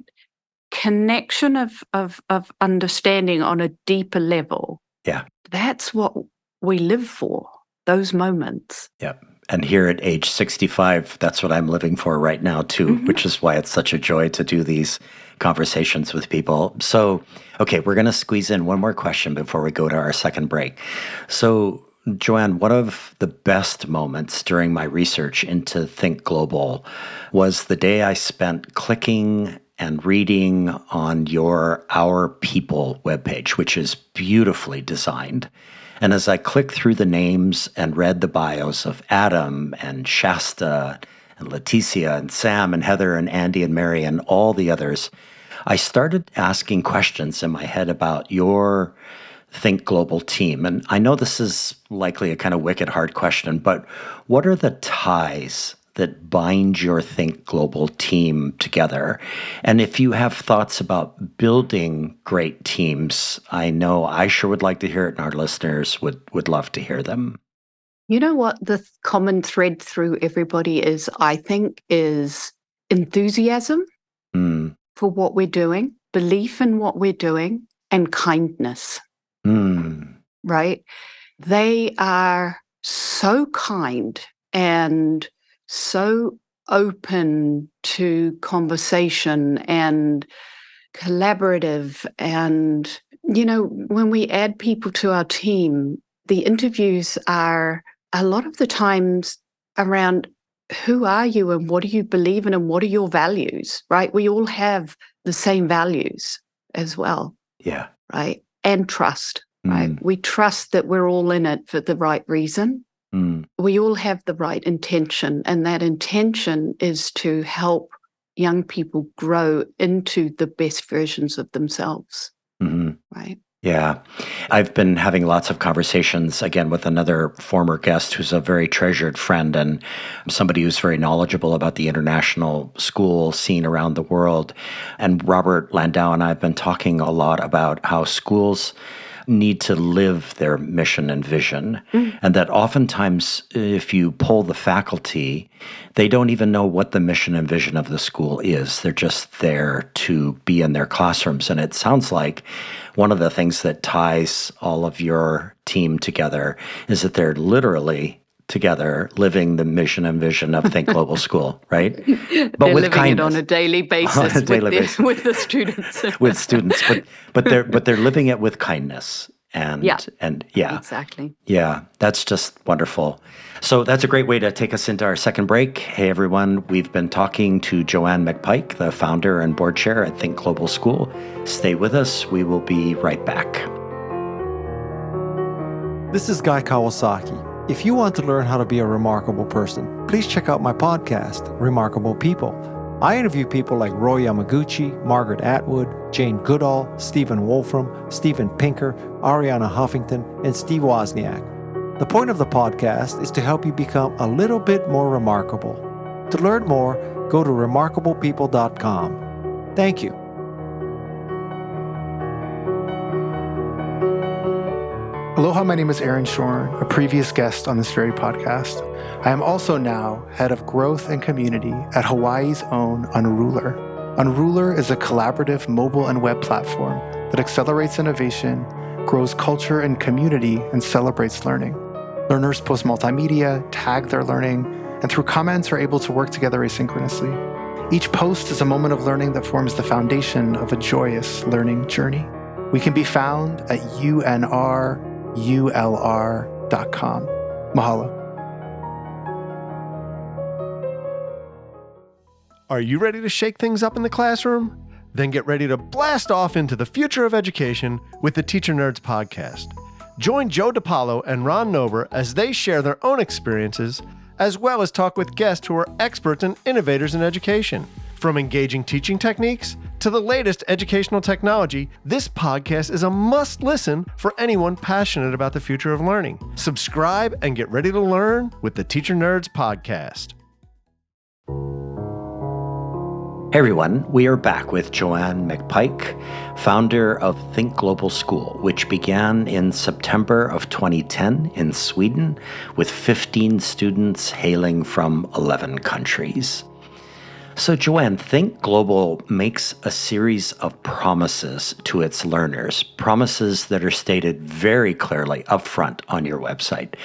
connection of of of understanding on a deeper level. Yeah. That's what we live for. Those moments. Yep. And here at age sixty-five, that's what I'm living for right now, too, mm-hmm. which is why it's such a joy to do these conversations with people. So, okay, we're going to squeeze in one more question before we go to our second break. So, Joann, one of the best moments during my research into Think Global was the day I spent clicking and reading on your Our People webpage, which is beautifully designed. And as I clicked through the names and read the bios of Adam and Shasta and Leticia and Sam and Heather and Andy and Mary and all the others, I started asking questions in my head about your Think Global team. And I know this is likely a kind of wicked hard question, but what are the ties that bind your Think Global team together? And if you have thoughts about building great teams, I know I sure would like to hear it, and our listeners would, would love to hear them. You know what the th- common thread through everybody is, I think, is enthusiasm mm. for what we're doing, belief in what we're doing, and kindness. Mm. right? They are so kind and so open to conversation and collaborative. And, you know, when we add people to our team, the interviews are a lot of the times around who are you and what do you believe in and what are your values, right? We all have the same values as well. Yeah. Right? And trust, mm. right? We trust that we're all in it for the right reason. Mm. We all have the right intention, and that intention is to help young people grow into the best versions of themselves, mm-hmm. right? Yeah. I've been having lots of conversations, again, with another former guest who's a very treasured friend and somebody who's very knowledgeable about the international school scene around the world. And Robert Landau and I have been talking a lot about how schools need to live their mission and vision, mm. and that oftentimes if you poll the faculty, they don't even know what the mission and vision of the school is. They're just there to be in their classrooms. And it sounds like one of the things that ties all of your team together is that they're literally together living the mission and vision of Think Global School, right? But they're with living kindness. It on a daily basis, on a daily with, basis. The, with the students. with students, but but they're but they're living it with kindness and yeah. and yeah. Exactly. Yeah, that's just wonderful. So that's a great way to take us into our second break. Hey everyone, we've been talking to Joann McPike, the founder and board chair at Think Global School. Stay with us. We will be right back. This is Guy Kawasaki. If you want to learn how to be a remarkable person, please check out my podcast, Remarkable People. I interview people like Roy Yamaguchi, Margaret Atwood, Jane Goodall, Stephen Wolfram, Steven Pinker, Ariana Huffington, and Steve Wozniak. The point of the podcast is to help you become a little bit more remarkable. To learn more, go to remarkable people dot com. Thank you. Aloha, my name is Aaron Shorn, a previous guest on this very podcast. I am also now head of growth and community at Hawaii's own Unruler. Unruler is a collaborative mobile and web platform that accelerates innovation, grows culture and community, and celebrates learning. Learners post multimedia, tag their learning, and through comments are able to work together asynchronously. Each post is a moment of learning that forms the foundation of a joyous learning journey. We can be found at U N R. U L R dot com. Mahalo. Are you ready to shake things up in the classroom? Then get ready to blast off into the future of education with the Teacher Nerds podcast. Join Joe DiPaolo and Ron Nober as they share their own experiences, as well as talk with guests who are experts and innovators in education. From engaging teaching techniques to the latest educational technology, this podcast is a must-listen for anyone passionate about the future of learning. Subscribe and get ready to learn with the Teacher Nerds podcast. Hey everyone, we are back with Joann McPike, founder of Think Global School, which began in September of twenty ten in Sweden with fifteen students hailing from eleven countries. So Joann, Think Global makes a series of promises to its learners, promises that are stated very clearly upfront on your website.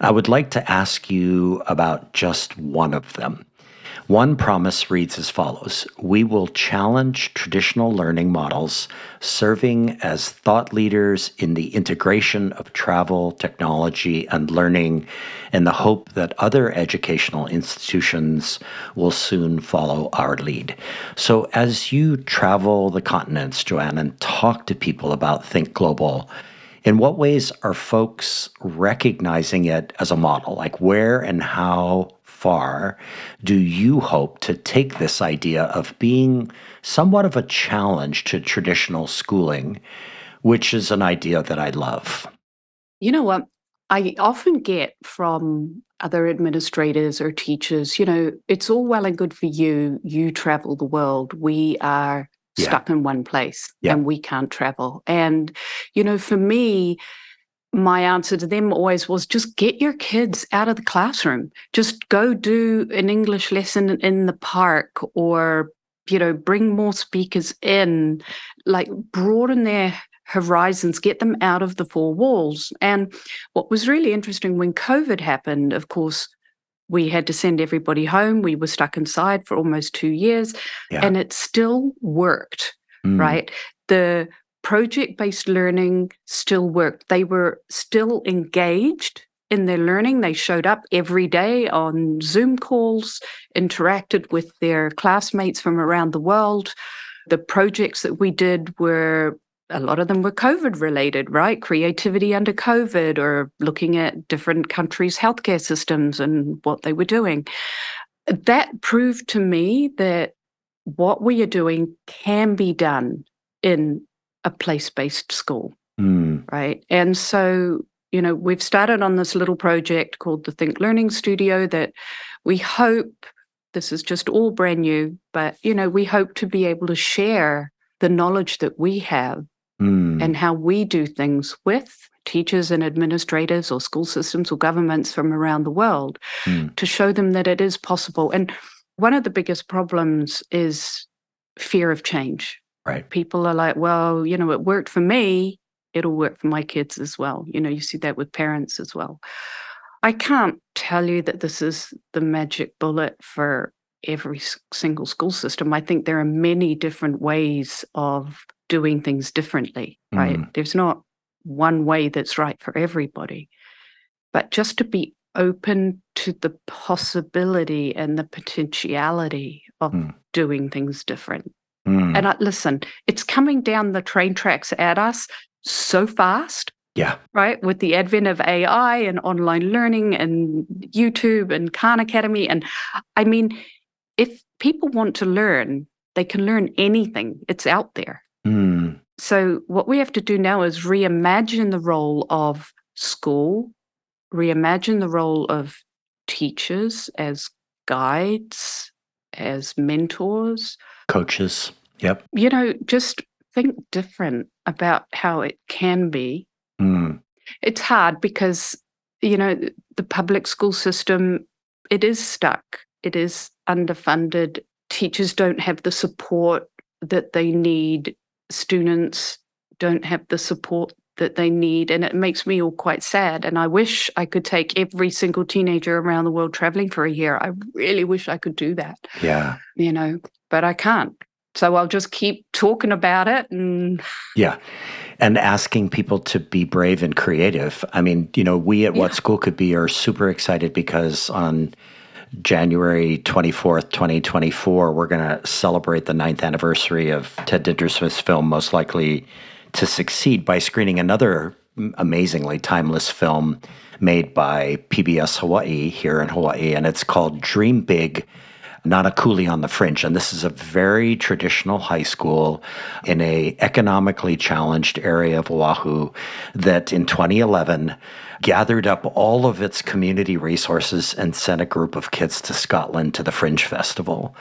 I would like to ask you about just one of them. One promise reads as follows: we will challenge traditional learning models, serving as thought leaders in the integration of travel, technology, and learning, in the hope that other educational institutions will soon follow our lead. So as you travel the continents, Joann, and talk to people about Think Global, in what ways are folks recognizing it as a model? Like where and how far do you hope to take this idea of being somewhat of a challenge to traditional schooling, which is an idea that I love? You know what? I often get from other administrators or teachers, you know, it's all well and good for you. You travel the world. We are yeah. stuck in one place yeah. and we can't travel. And, you know, for me, my answer to them always was just get your kids out of the classroom. Just go do an English lesson in the park, or, you know, bring more speakers in, like broaden their horizons, get them out of the four walls. And what was really interesting when COVID happened, of course, we had to send everybody home. We were stuck inside for almost two years, yeah. and it still worked, mm. right? The project-based learning still worked. They were still engaged in their learning. They showed up every day on Zoom calls, interacted with their classmates from around the world. The projects that we did were, a lot of them were COVID-related, right? Creativity under COVID, or looking at different countries' healthcare systems and what they were doing. That proved to me that what we are doing can be done in a place-based school, mm. right? And so, you know, we've started on this little project called the Think Learning Studio that we hope, this is just all brand new, but, you know, we hope to be able to share the knowledge that we have mm. and how we do things with teachers and administrators or school systems or governments from around the world mm. to show them that it is possible. And one of the biggest problems is fear of change. Right. People are like, well, you know, it worked for me, it'll work for my kids as well. You know, you see that with parents as well. I can't tell you that this is the magic bullet for every single school system. I think there are many different ways of doing things differently, right? Mm. There's not one way that's right for everybody. But just to be open to the possibility and the potentiality of mm. doing things different. Mm. And I, listen, it's coming down the train tracks at us so fast. Yeah. Right? With the advent of A I and online learning and YouTube and Khan Academy. And I mean, if people want to learn, they can learn anything. It's out there. Mm. So what we have to do now is reimagine the role of school, reimagine the role of teachers as guides, as mentors. Coaches. Yep. You know, just think different about how it can be. Mm. It's hard because, you know, the public school system, it is stuck. It is underfunded. Teachers don't have the support that they need. Students don't have the support that they need. And it makes me all quite sad. And I wish I could take every single teenager around the world traveling for a year. I really wish I could do that. Yeah. You know, but I can't. So I'll just keep talking about it. And yeah. And asking people to be brave and creative. I mean, you know, we at yeah. What School Could Be are super excited because on January twenty-fourth, twenty twenty-four, we're going to celebrate the ninth anniversary of Ted Dintersmith's film, Most Likely to Succeed, by screening another amazingly timeless film made by P B S Hawaii here in Hawaii. And it's called Dream Big, Nana Cooley on the Fringe. And this is a very traditional high school in a economically challenged area of Oahu that in twenty eleven gathered up all of its community resources and sent a group of kids to Scotland to the Fringe Festival.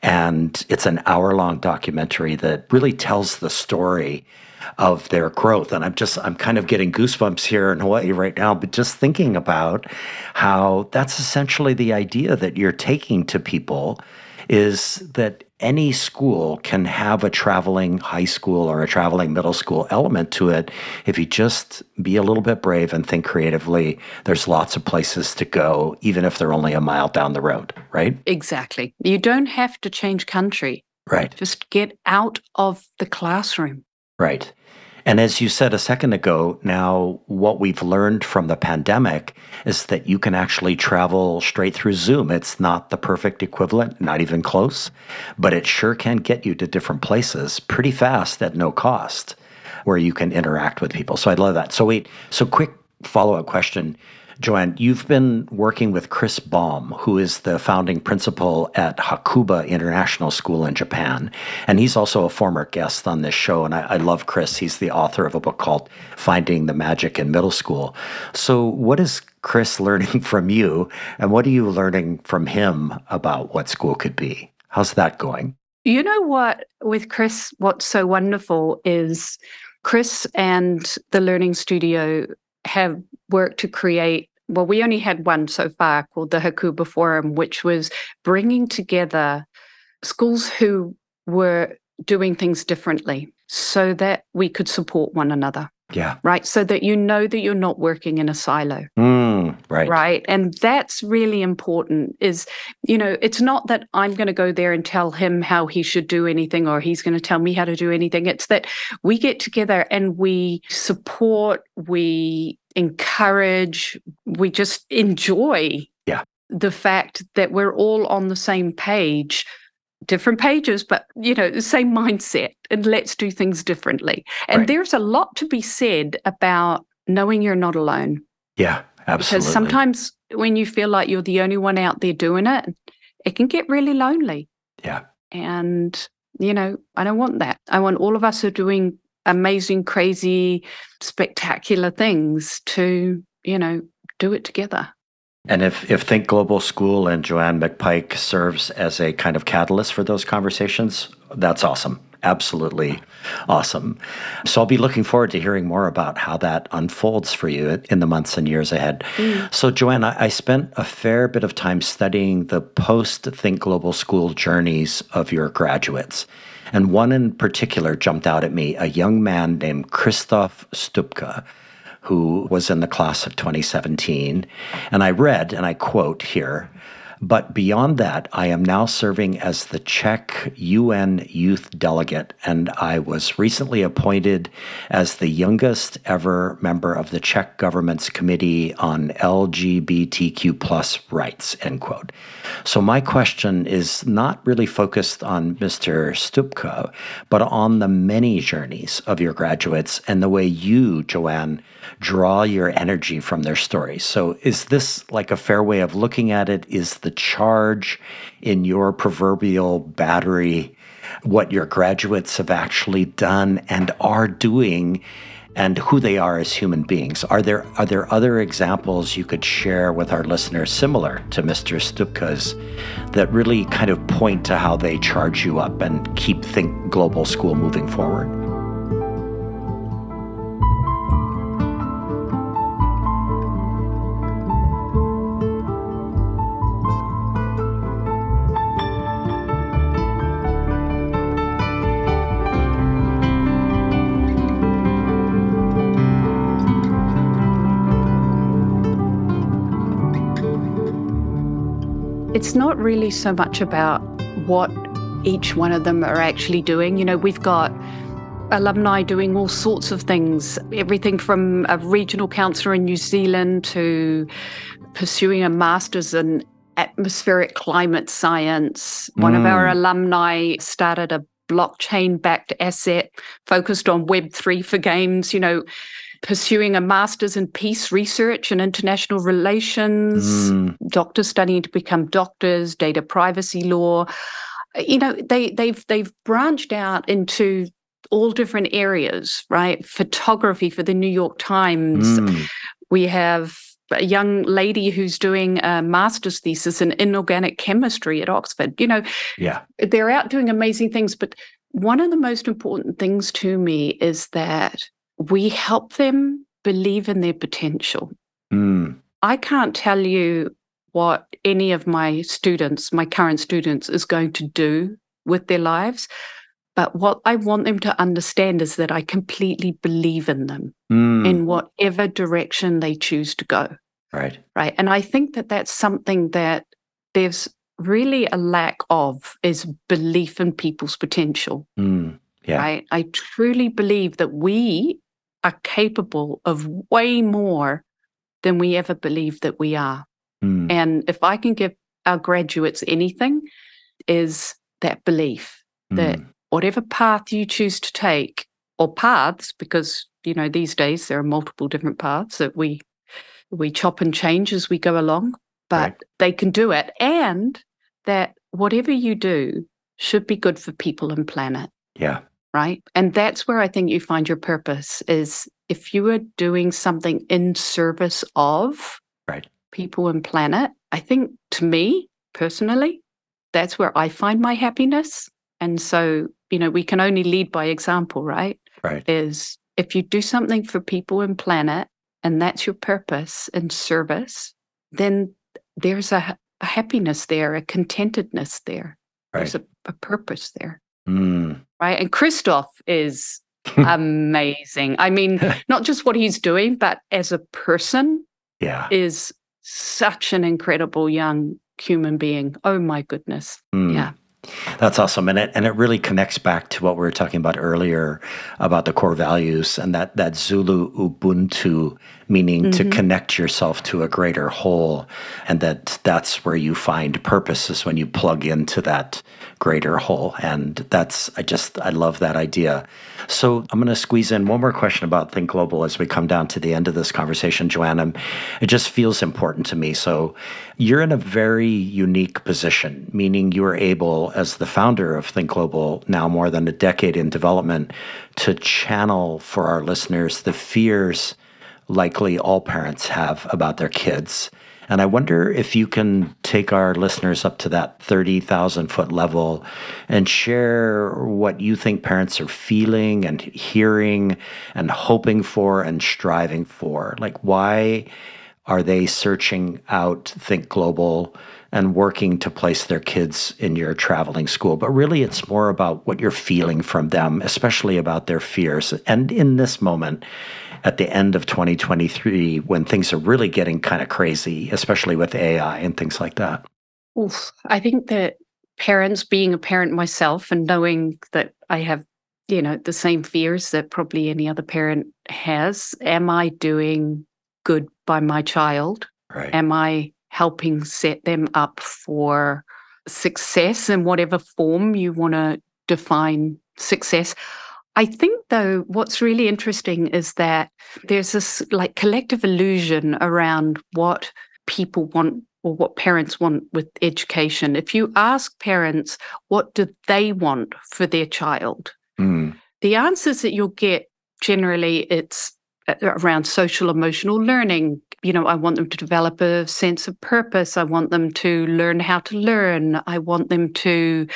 And it's an hour-long documentary that really tells the story of their growth. And I'm just, I'm kind of getting goosebumps here in Hawaii right now, but just thinking about how that's essentially the idea that you're taking to people, is that any school can have a traveling high school or a traveling middle school element to it. If you just be a little bit brave and think creatively, there's lots of places to go, even if they're only a mile down the road, right? Exactly. You don't have to change country. Right. Just get out of the classroom. Right. And as you said a second ago, now what we've learned from the pandemic is that you can actually travel straight through Zoom. It's not the perfect equivalent, not even close, but it sure can get you to different places pretty fast at no cost where you can interact with people. So I love that. So wait, so quick follow-up question. Joann, you've been working with Chris Balme, who is the founding principal at Hakuba International School in Japan. And he's also a former guest on this show. And I, I love Chris. He's the author of a book called Finding the Magic in Middle School. So what is Chris learning from you? And what are you learning from him about what school could be? How's that going? You know what, with Chris, what's so wonderful is Chris and the Learning Studio have worked to create, well, we only had one so far called the Hakuba Forum, which was bringing together schools who were doing things differently so that we could support one another. Yeah. Right. So that you know that you're not working in a silo. Mm, right. Right. And that's really important is, you know, it's not that I'm going to go there and tell him how he should do anything or he's going to tell me how to do anything. It's that we get together and we support, we encourage, we just enjoy yeah. the fact that we're all on the same page. Different pages, but, you know, the same mindset, and let's do things differently. And right. there's a lot to be said about knowing you're not alone. Yeah, absolutely. Because sometimes when you feel like you're the only one out there doing it, it can get really lonely. Yeah. And, you know, I don't want that. I want all of us who are doing amazing, crazy, spectacular things to, you know, do it together. And if, if Think Global School and Joann McPike serves as a kind of catalyst for those conversations, that's awesome. Absolutely awesome. So I'll be looking forward to hearing more about how that unfolds for you in the months and years ahead. Mm. So Joann, I, I spent a fair bit of time studying the post-Think Global School journeys of your graduates. And one in particular jumped out at me, a young man named Krzysztof Stupka, who was in the class of twenty seventeen. And I read, and I quote here, "But beyond that, I am now serving as the Czech U N Youth Delegate, and I was recently appointed as the youngest ever member of the Czech government's Committee on L G B T Q plus rights," end quote. So my question is not really focused on Mister Stupka, but on the many journeys of your graduates and the way you, Joann, draw your energy from their stories. So is this like a fair way of looking at it? Is the charge in your proverbial battery what your graduates have actually done and are doing and who they are as human beings? Are there, are there other examples you could share with our listeners similar to Mister Stupka's that really kind of point to how they charge you up and keep Think Global School moving forward? It's not really so much about what each one of them are actually doing. You know, we've got alumni doing all sorts of things, everything from a regional counsellor in New Zealand to pursuing a master's in atmospheric climate science. One mm. of our alumni started a blockchain-backed asset focused on Web three for games, you know, pursuing a master's in peace research and international relations, mm. doctors studying to become doctors, data privacy law. You know, they, they've they've branched out into all different areas, right? Photography for the New York Times. Mm. We have a young lady who's doing a master's thesis in inorganic chemistry at Oxford. You know, yeah, they're out doing amazing things. But one of the most important things to me is that we help them believe in their potential. Mm. I can't tell you what any of my students, my current students, is going to do with their lives, but what I want them to understand is that I completely believe in them mm. in whatever direction they choose to go. Right. Right. And I think that that's something that there's really a lack of, is belief in people's potential. Mm. Yeah. Right? I truly believe that we are capable of way more than we ever believe that we are. Mm. And if I can give our graduates anything, is that belief mm. that whatever path you choose to take, or paths, because, you know, these days there are multiple different paths that we we chop and change as we go along, but right. they can do it. And that whatever you do should be good for people and planet. Yeah. Right. And that's where I think you find your purpose, is if you are doing something in service of right. people and planet. I think, to me personally, that's where I find my happiness. And so, you know, we can only lead by example, right? Right. Is if you do something for people and planet and that's your purpose and service, then there's a, a happiness there, a contentedness there. Right. There's a, a purpose there. Mm. right? And Christoph is amazing. I mean, not just what he's doing, but as a person, yeah, is such an incredible young human being. Oh my goodness. Mm. Yeah. That's awesome. And it, and it really connects back to what we were talking about earlier about the core values and that, that Zulu Ubuntu, meaning mm-hmm. to connect yourself to a greater whole. And that that's where you find purpose, is when you plug into that greater whole. And that's, I just, I love that idea. So I'm going to squeeze in one more question about Think Global as we come down to the end of this conversation, Joann. It just feels important to me. So you're in a very unique position, meaning you are able, as the founder of Think Global, now more than a decade in development, to channel for our listeners the fears likely all parents have about their kids. And I wonder if you can take our listeners up to that thirty thousand foot level and share what you think parents are feeling and hearing and hoping for and striving for. Like, why are they searching out Think Global and working to place their kids in your traveling school? But really, it's more about what you're feeling from them, especially about their fears. And in this moment, at the end of twenty twenty-three, when things are really getting kind of crazy, especially with A I and things like that. Oof, I think that parents, being a parent myself and knowing that I have, you know, the same fears that probably any other parent has, am I doing good by my child? Right. Am I helping set them up for success in whatever form you want to define success? I think, though, what's really interesting is that there's this like collective illusion around what people want or what parents want with education. If you ask parents, what do they want for their child? Mm. The answers that you'll get generally, it's around social emotional learning. You know, I want them to develop a sense of purpose. I want them to learn how to learn. I want them to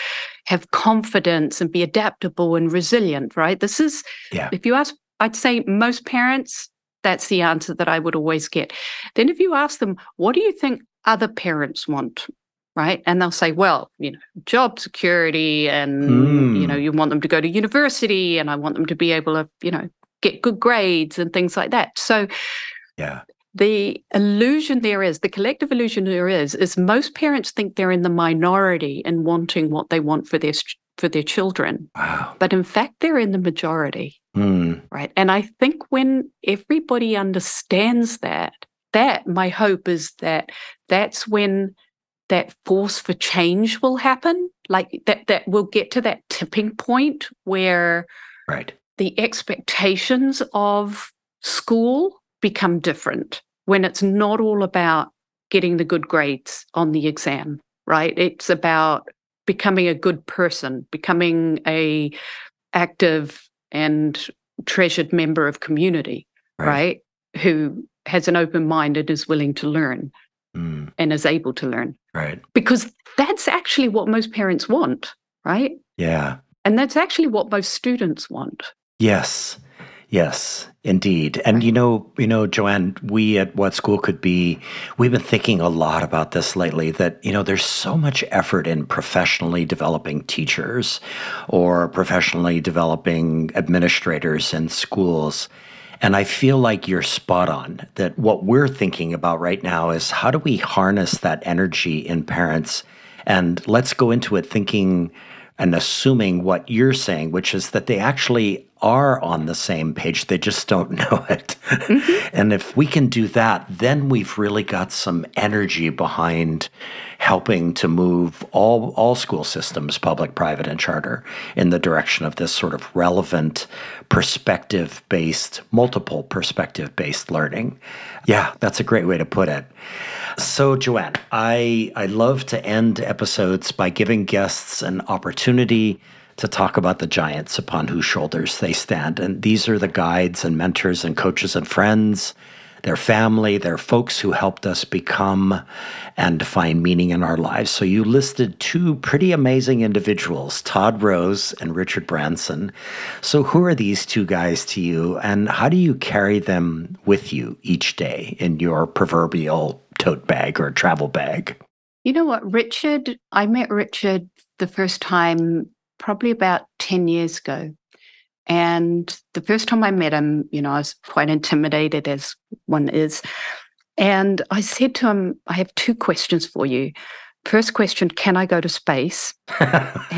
have confidence and be adaptable and resilient, right? This is, yeah. If you ask, I'd say most parents, that's the answer that I would always get. Then if you ask them, what do you think other parents want, right? And they'll say, well, you know, job security and, mm. you know, you want them to go to university and I want them to be able to, you know, get good grades and things like that. So yeah, the illusion there is, the collective illusion there is, is most parents think they're in the minority in wanting what they want for their for their children. Wow. But in fact, they're in the majority, mm. right? And I think when everybody understands that, that my hope is that that's when that force for change will happen. Like that, that we'll get to that tipping point where right. the expectations of school become different, when it's not all about getting the good grades on the exam, right? It's about becoming a good person, becoming a active and treasured member of community, right? right? Who has an open mind and is willing to learn mm. and is able to learn. Right. Because that's actually what most parents want, right? Yeah. And that's actually what most students want. Yes. Yes, indeed. And you know, you know, Joann, we at What School Could Be, we've been thinking a lot about this lately, that, you know, there's so much effort in professionally developing teachers or professionally developing administrators in schools. And I feel like you're spot on, that what we're thinking about right now is how do we harness that energy in parents? And let's go into it thinking and assuming what you're saying, which is that they actually are on the same page. They just don't know it. Mm-hmm. And if we can do that, then we've really got some energy behind helping to move all, all school systems, public, private, and charter, in the direction of this sort of relevant, perspective-based, multiple perspective-based learning. Yeah, that's a great way to put it. So, Joann, I, I love to end episodes by giving guests an opportunity to talk about the giants upon whose shoulders they stand. And these are the guides and mentors and coaches and friends, their family, their folks who helped us become and find meaning in our lives. So you listed two pretty amazing individuals, Todd Rose and Richard Branson. So who are these two guys to you, and how do you carry them with you each day in your proverbial tote bag or travel bag? You know what, Richard, I met Richard the first time probably about ten years ago. And the first time I met him, you know, I was quite intimidated, as one is. And I said to him, I have two questions for you. First question, can I go to space?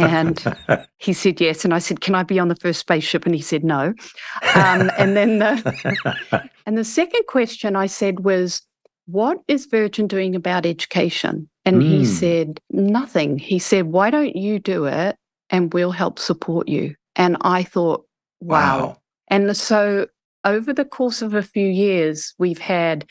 And he said yes. And I said, can I be on the first spaceship? And he said no. Um, and then the, and the second question I said was, what is Virgin doing about education? And mm. he said, nothing. He said, why don't you do it and we'll help support you? And I thought, wow. wow. And so over the course of a few years, we've had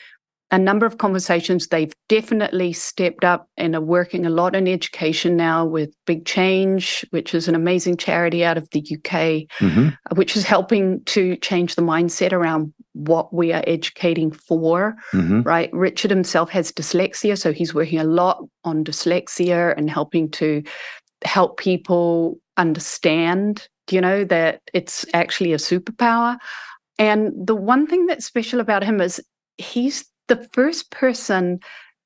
a number of conversations. They've definitely stepped up and are working a lot in education now with Big Change, which is an amazing charity out of the U K, mm-hmm. which is helping to change the mindset around what we are educating for, mm-hmm. right? Richard himself has dyslexia, so he's working a lot on dyslexia and helping to help people understand, you know, that it's actually a superpower. And the one thing that's special about him is he's the first person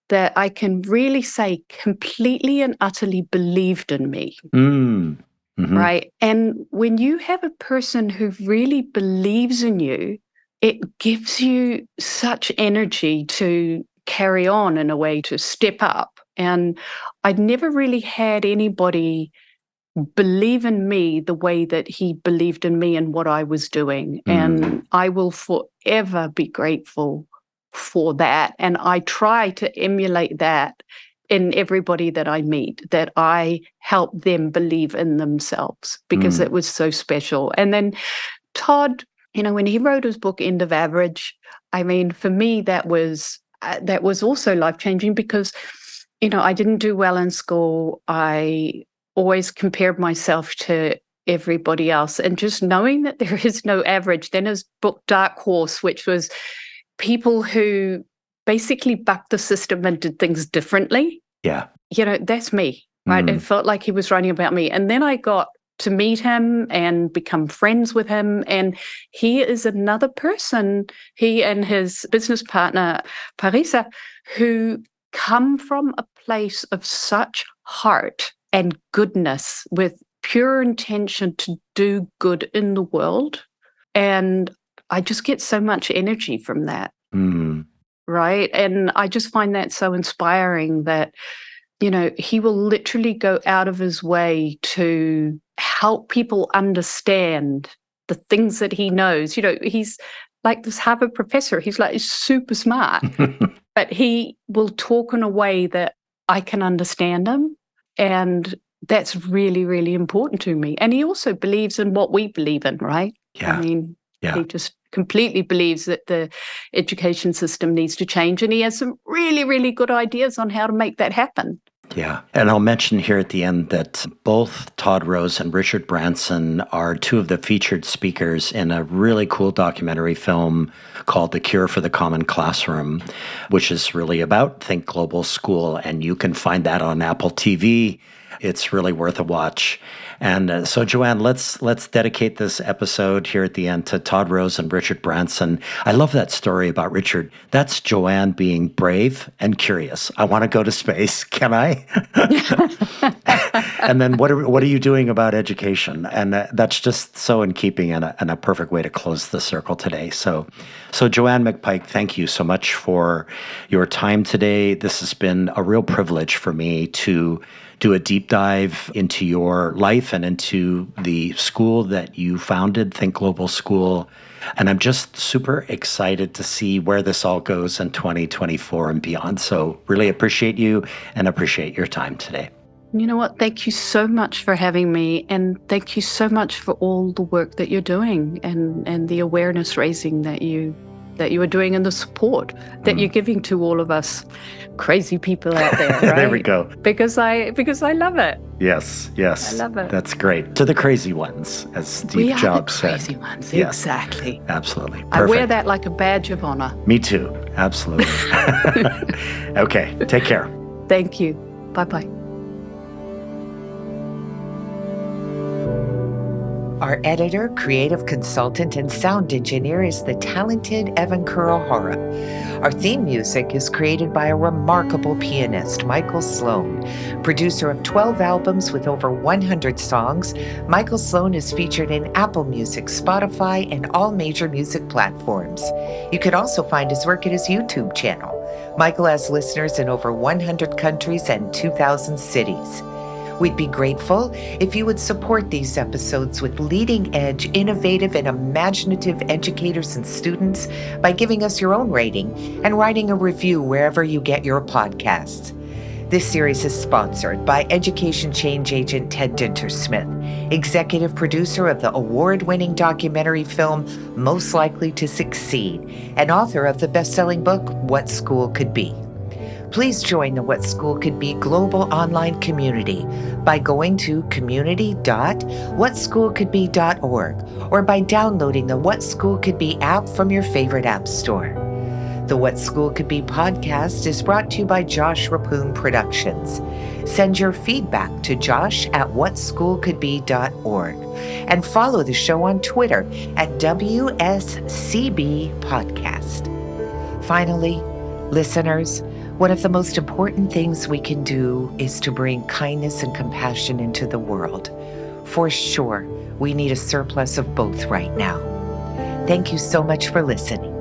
that I can really say completely and utterly believed in me, mm. mm-hmm. right? And when you have a person who really believes in you, it gives you such energy to carry on in a way, to step up. And I'd never really had anybody believe in me the way that he believed in me and what I was doing. Mm. And I will forever be grateful for that. And I try to emulate that in everybody that I meet, that I help them believe in themselves, because mm. it was so special. And then Todd, you know, when he wrote his book, End of Average, I mean, for me, that was uh, that was also life-changing because, you know, I didn't do well in school. I always compared myself to everybody else. And just knowing that there is no average, then his book, Dark Horse, which was people who basically bucked the system and did things differently. Yeah. You know, that's me, right? Mm. It felt like he was writing about me. And then I got to meet him and become friends with him. And he is another person, he and his business partner, Parisa, who come from a place of such heart and goodness with pure intention to do good in the world. And I just get so much energy from that, mm. right? And I just find that so inspiring that, you know, he will literally go out of his way to help people understand the things that he knows. You know, he's like this Harvard professor. He's like he's super smart, but he will talk in a way that I can understand him. And that's really, really important to me. And he also believes in what we believe in, right? Yeah. I mean, yeah. He just completely believes that the education system needs to change. And he has some really, really good ideas on how to make that happen. Yeah. And I'll mention here at the end that both Todd Rose and Richard Branson are two of the featured speakers in a really cool documentary film called The Cure for the Common Classroom, which is really about Think Global School. And you can find that on Apple T V. It's really worth a watch. And uh, so, Joann, let's let's dedicate this episode here at the end to Todd Rose and Richard Branson. I love that story about Richard. That's Joann being brave and curious. I want to go to space. Can I? And then what are, what are you doing about education? And uh, that's just so in keeping and a, and a perfect way to close the circle today. So, so Joann McPike, thank you so much for your time today. This has been a real privilege for me to do a deep dive into your life and into the school that you founded, Think Global School. And I'm just super excited to see where this all goes in twenty twenty-four and beyond. So really appreciate you and appreciate your time today. You know what? Thank you so much for having me. And thank you so much for all the work that you're doing and, and the awareness raising that you that you are doing and the support that mm. you're giving to all of us crazy people out there, right? There we go. Because I because I love it. Yes, yes. I love it. That's great. To the crazy ones, as Steve we Jobs said. Crazy ones, yes. Exactly. Absolutely. Perfect. I wear that like a badge of honor. Me too. Absolutely. Okay, take care. Thank you. Bye-bye. Our editor, creative consultant, and sound engineer is the talented Evan Kurohara. Our theme music is created by a remarkable pianist, Michael Sloan. Producer of twelve albums with over one hundred songs, Michael Sloan is featured in Apple Music, Spotify, and all major music platforms. You can also find his work at his YouTube channel. Michael has listeners in over one hundred countries and two thousand cities. We'd be grateful if you would support these episodes with leading-edge, innovative, and imaginative educators and students by giving us your own rating and writing a review wherever you get your podcasts. This series is sponsored by Education Change Agent Ted Dintersmith, executive producer of the award-winning documentary film Most Likely to Succeed, and author of the best-selling book What School Could Be. Please join the What School Could Be global online community by going to community dot what school could be dot org or by downloading the What School Could Be app from your favorite app store. The What School Could Be podcast is brought to you by Josh Rapoon Productions. Send your feedback to josh at what school could be dot org and follow the show on Twitter at W S C B Podcast. Finally, listeners, one of the most important things we can do is to bring kindness and compassion into the world. For sure, we need a surplus of both right now. Thank you so much for listening.